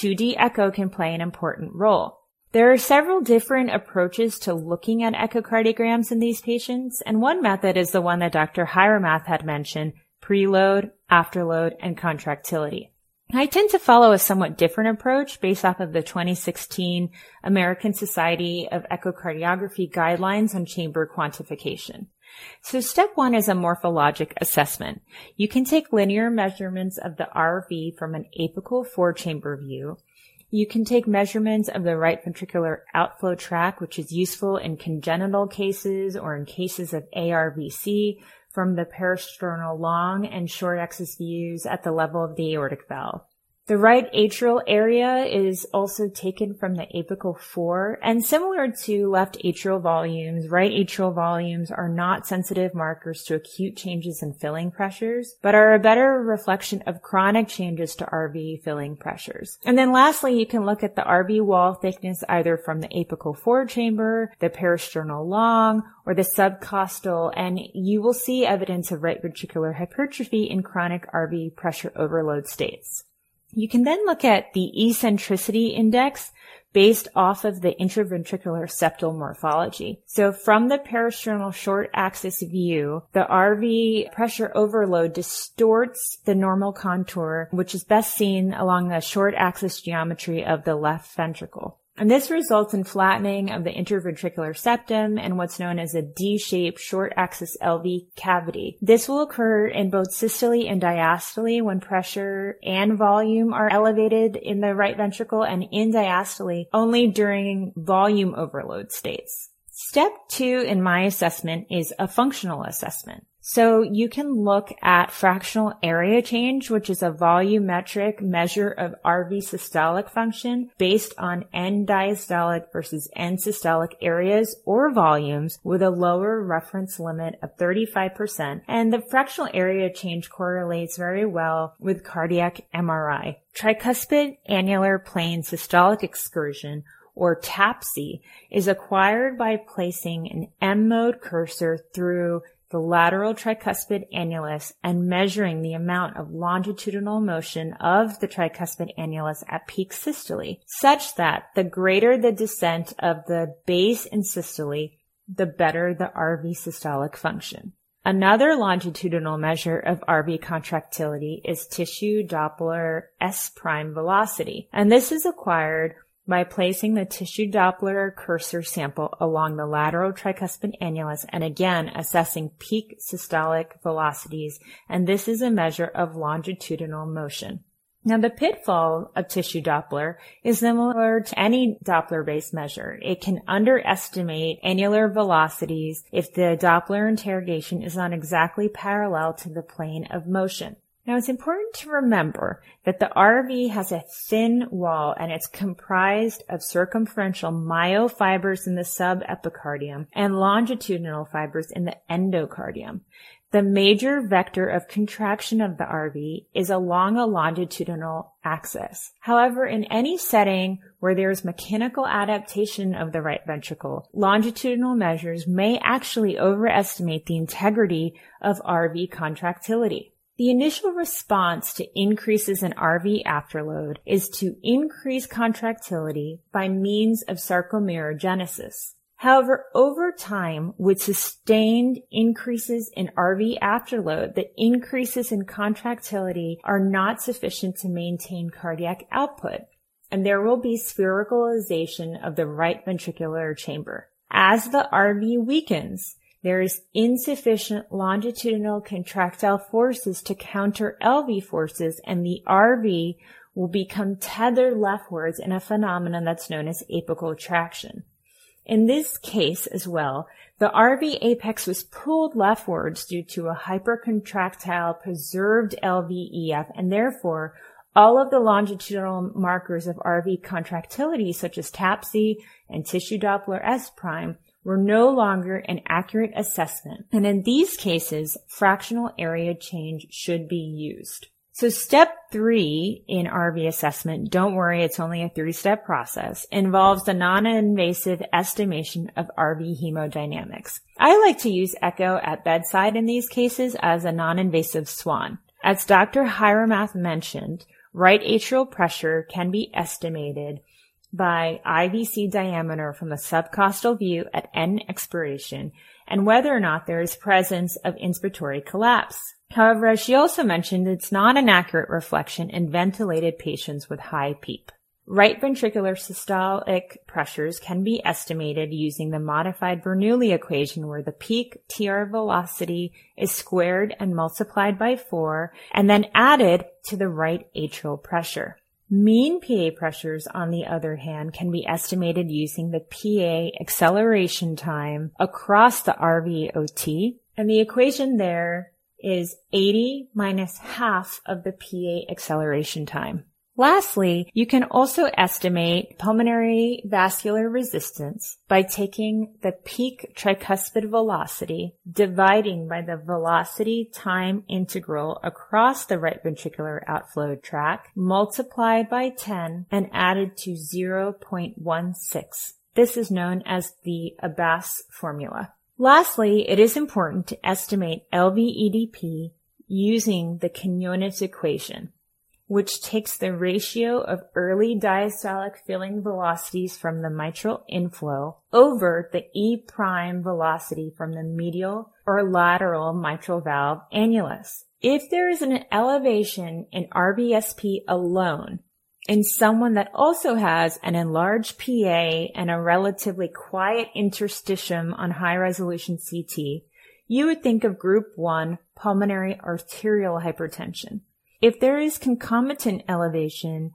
two D echo can play an important role. There are several different approaches to looking at echocardiograms in these patients, and one method is the one that Doctor Hiremath had mentioned, preload, afterload, and contractility. I tend to follow a somewhat different approach based off of the twenty sixteen American Society of Echocardiography guidelines on chamber quantification. So step one is a morphologic assessment. You can take linear measurements of the R V from an apical four-chamber view. You can take measurements of the right ventricular outflow tract, which is useful in congenital cases or in cases of A R V C, from the parasternal long and short axis views at the level of the aortic valve. The right atrial area is also taken from the apical four, and similar to left atrial volumes, right atrial volumes are not sensitive markers to acute changes in filling pressures, but are a better reflection of chronic changes to R V filling pressures. And then lastly, you can look at the R V wall thickness either from the apical four chamber, the parasternal long, or the subcostal, and you will see evidence of right ventricular hypertrophy in chronic R V pressure overload states. You can then look at the eccentricity index based off of the intraventricular septal morphology. So from the parasternal short axis view, the R V pressure overload distorts the normal contour, which is best seen along the short axis geometry of the left ventricle. And this results in flattening of the interventricular septum and what's known as a D-shaped short axis L V cavity. This will occur in both systole and diastole when pressure and volume are elevated in the right ventricle, and in diastole only during volume overload states. Step two in my assessment is a functional assessment. So you can look at fractional area change, which is a volumetric measure of R V systolic function based on end diastolic versus end systolic areas or volumes with a lower reference limit of thirty-five percent. And the fractional area change correlates very well with cardiac M R I. Tricuspid annular plane systolic excursion, or TAPSE, is acquired by placing an M-mode cursor through the lateral tricuspid annulus and measuring the amount of longitudinal motion of the tricuspid annulus at peak systole, such that the greater the descent of the base in systole, the better the R V systolic function. Another longitudinal measure of R V contractility is tissue Doppler S' velocity, and this is acquired by placing the tissue Doppler cursor sample along the lateral tricuspid annulus and again assessing peak systolic velocities, and this is a measure of longitudinal motion. Now, the pitfall of tissue Doppler is similar to any Doppler-based measure. It can underestimate annular velocities if the Doppler interrogation is not exactly parallel to the plane of motion. Now, it's important to remember that the R V has a thin wall and it's comprised of circumferential myofibers in the subepicardium and longitudinal fibers in the endocardium. The major vector of contraction of the R V is along a longitudinal axis. However, in any setting where there is mechanical adaptation of the right ventricle, longitudinal measures may actually overestimate the integrity of R V contractility. The initial response to increases in R V afterload is to increase contractility by means of sarcomerogenesis. However, over time, with sustained increases in R V afterload, the increases in contractility are not sufficient to maintain cardiac output, and there will be sphericalization of the right ventricular chamber. As the R V weakens, there is insufficient longitudinal contractile forces to counter L V forces, and the R V will become tethered leftwards in a phenomenon that's known as apical traction. In this case as well, the R V apex was pulled leftwards due to a hypercontractile preserved L V E F, and therefore all of the longitudinal markers of R V contractility, such as TAPSE and tissue Doppler S', were no longer an accurate assessment, and in these cases, fractional area change should be used. So step three in R V assessment, don't worry, it's only a three-step process, involves the non-invasive estimation of R V hemodynamics. I like to use echo at bedside in these cases as a non-invasive swan. As Doctor Hiremath mentioned, right atrial pressure can be estimated by I V C diameter from the subcostal view at end expiration and whether or not there is presence of inspiratory collapse. However, as she also mentioned, it's not an accurate reflection in ventilated patients with high PEEP. Right ventricular systolic pressures can be estimated using the modified Bernoulli equation where the peak T R velocity is squared and multiplied by four and then added to the right atrial pressure. Mean P A pressures, on the other hand, can be estimated using the P A acceleration time across the R V O T, and the equation there is eighty minus half of the P A acceleration time. Lastly, you can also estimate pulmonary vascular resistance by taking the peak tricuspid velocity, dividing by the velocity time integral across the right ventricular outflow tract, multiplied by ten, and added to zero point one six. This is known as the Abbas formula. Lastly, it is important to estimate L V E D P using the Quinones equation, which takes the ratio of early diastolic filling velocities from the mitral inflow over the E prime velocity from the medial or lateral mitral valve annulus. If there is an elevation in R V S P alone in someone that also has an enlarged P A and a relatively quiet interstitium on high resolution C T, you would think of group one pulmonary arterial hypertension. If there is concomitant elevation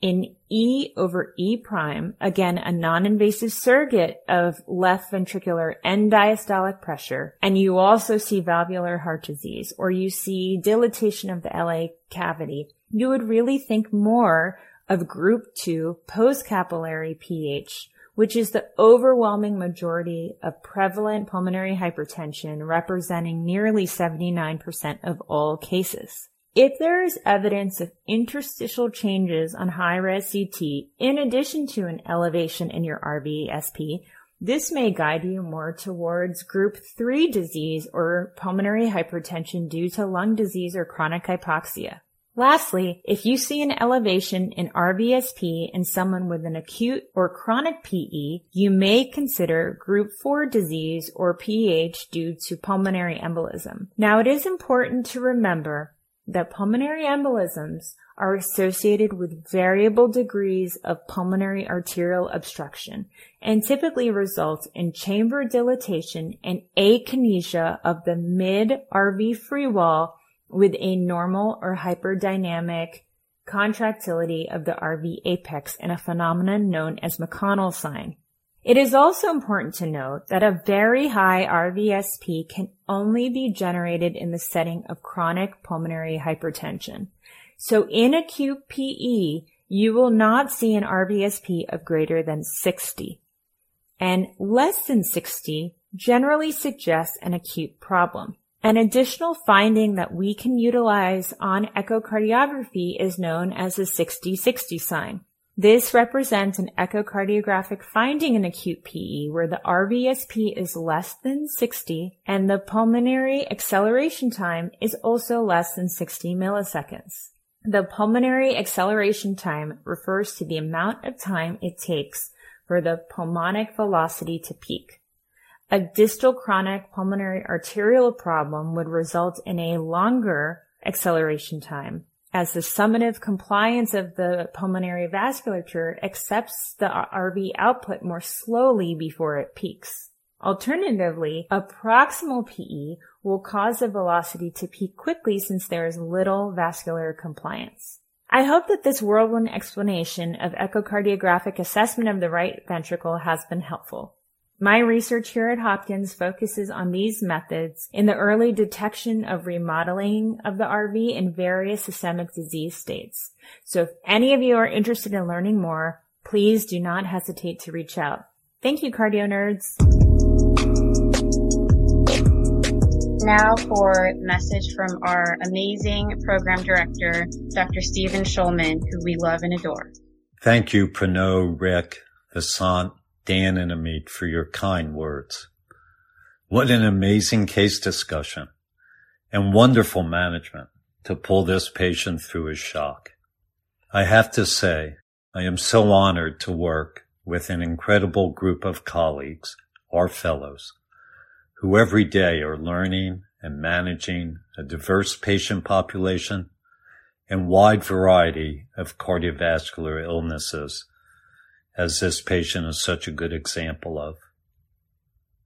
in E over E prime, again, a non-invasive surrogate of left ventricular end diastolic pressure, and you also see valvular heart disease, or you see dilatation of the L A cavity, you would really think more of group two post-capillary P H, which is the overwhelming majority of prevalent pulmonary hypertension, representing nearly seventy-nine percent of all cases. If there is evidence of interstitial changes on high-res C T in addition to an elevation in your R V S P, this may guide you more towards group three disease or pulmonary hypertension due to lung disease or chronic hypoxia. Lastly, if you see an elevation in R V S P in someone with an acute or chronic P E, you may consider group four disease or P H due to pulmonary embolism. Now, it is important to remember that pulmonary embolisms are associated with variable degrees of pulmonary arterial obstruction and typically result in chamber dilatation and akinesia of the mid-R V free wall with a normal or hyperdynamic contractility of the R V apex in a phenomenon known as McConnell sign. It is also important to note that a very high R V S P can only be generated in the setting of chronic pulmonary hypertension. So in acute P E, you will not see an R V S P of greater than sixty. And less than sixty generally suggests an acute problem. An additional finding that we can utilize on echocardiography is known as the sixty sixty sign. This represents an echocardiographic finding in acute P E where the R V S P is less than sixty and the pulmonary acceleration time is also less than sixty milliseconds. The pulmonary acceleration time refers to the amount of time it takes for the pulmonic velocity to peak. A distal chronic pulmonary arterial problem would result in a longer acceleration time, as the summative compliance of the pulmonary vasculature accepts the R V output more slowly before it peaks. Alternatively, a proximal P E will cause the velocity to peak quickly since there is little vascular compliance. I hope that this whirlwind explanation of echocardiographic assessment of the right ventricle has been helpful. My research here at Hopkins focuses on these methods in the early detection of remodeling of the R V in various systemic disease states. So if any of you are interested in learning more, please do not hesitate to reach out. Thank you, Cardio Nerds. Now for a message from our amazing program director, Doctor Stephen Schulman, who we love and adore. Thank you, Pranot, Rick, Vasanth, Dan, and Amit for your kind words. What an amazing case discussion and wonderful management to pull this patient through his shock. I have to say I am so honored to work with an incredible group of colleagues, our fellows, who every day are learning and managing a diverse patient population and wide variety of cardiovascular illnesses, as this patient is such a good example of,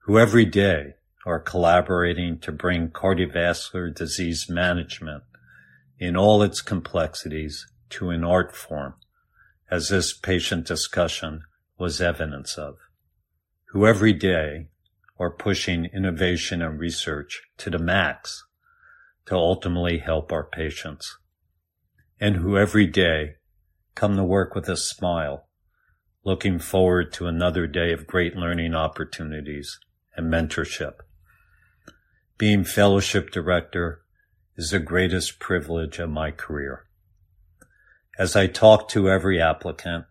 who every day are collaborating to bring cardiovascular disease management in all its complexities to an art form, as this patient discussion was evidence of, who every day are pushing innovation and research to the max to ultimately help our patients, and who every day come to work with a smile, looking forward to another day of great learning opportunities and mentorship. Being fellowship director is the greatest privilege of my career. As I talk to every applicant,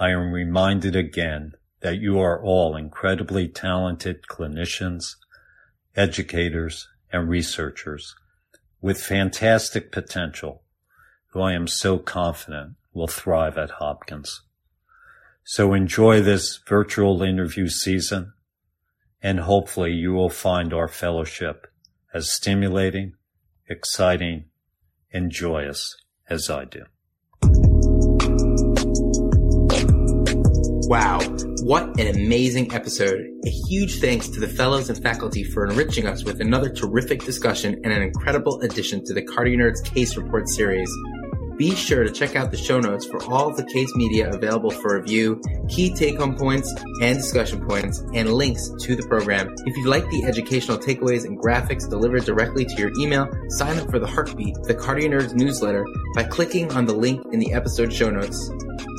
I am reminded again that you are all incredibly talented clinicians, educators, and researchers with fantastic potential, who I am so confident will thrive at Hopkins. So enjoy this virtual interview season, and hopefully you will find our fellowship as stimulating, exciting, and joyous as I do. Wow, what an amazing episode. A huge thanks to the fellows and faculty for enriching us with another terrific discussion and an incredible addition to the CardioNerds Case Report series. Be sure to check out the show notes for all the case media available for review, key take-home points and discussion points, and links to the program. If you like the educational takeaways and graphics delivered directly to your email, sign up for the Heartbeat, the CardioNerds newsletter, by clicking on the link in the episode show notes.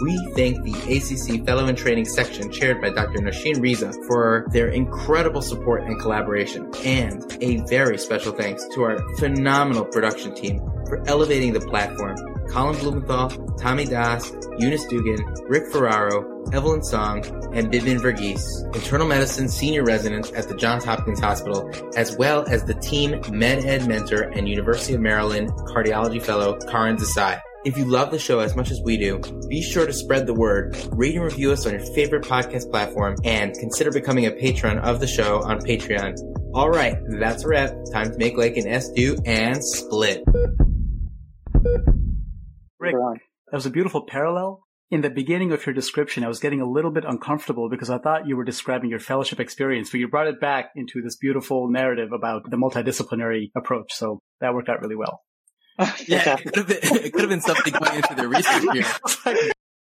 We thank the A C C Fellow in Training section chaired by Doctor Nosheen Reza for their incredible support and collaboration. And a very special thanks to our phenomenal production team for elevating the platform. Colin Blumenthal, Tommy Das, Eunice Dugan, Rick Ferraro, Evelyn Song, and Bibin Verghese, internal medicine senior residents at the Johns Hopkins Hospital, as well as the team Med Ed mentor and University of Maryland cardiology fellow Karan Desai. If you love the show as much as we do, be sure to spread the word, rate and review us on your favorite podcast platform, and consider becoming a patron of the show on Patreon. All right, that's a wrap. Time to make like an S two and split. Rick, that was a beautiful parallel. In the beginning of your description, I was getting a little bit uncomfortable because I thought you were describing your fellowship experience, but you brought it back into this beautiful narrative about the multidisciplinary approach. So that worked out really well. Yeah, it could have been, it could have been something going into their research here. Like,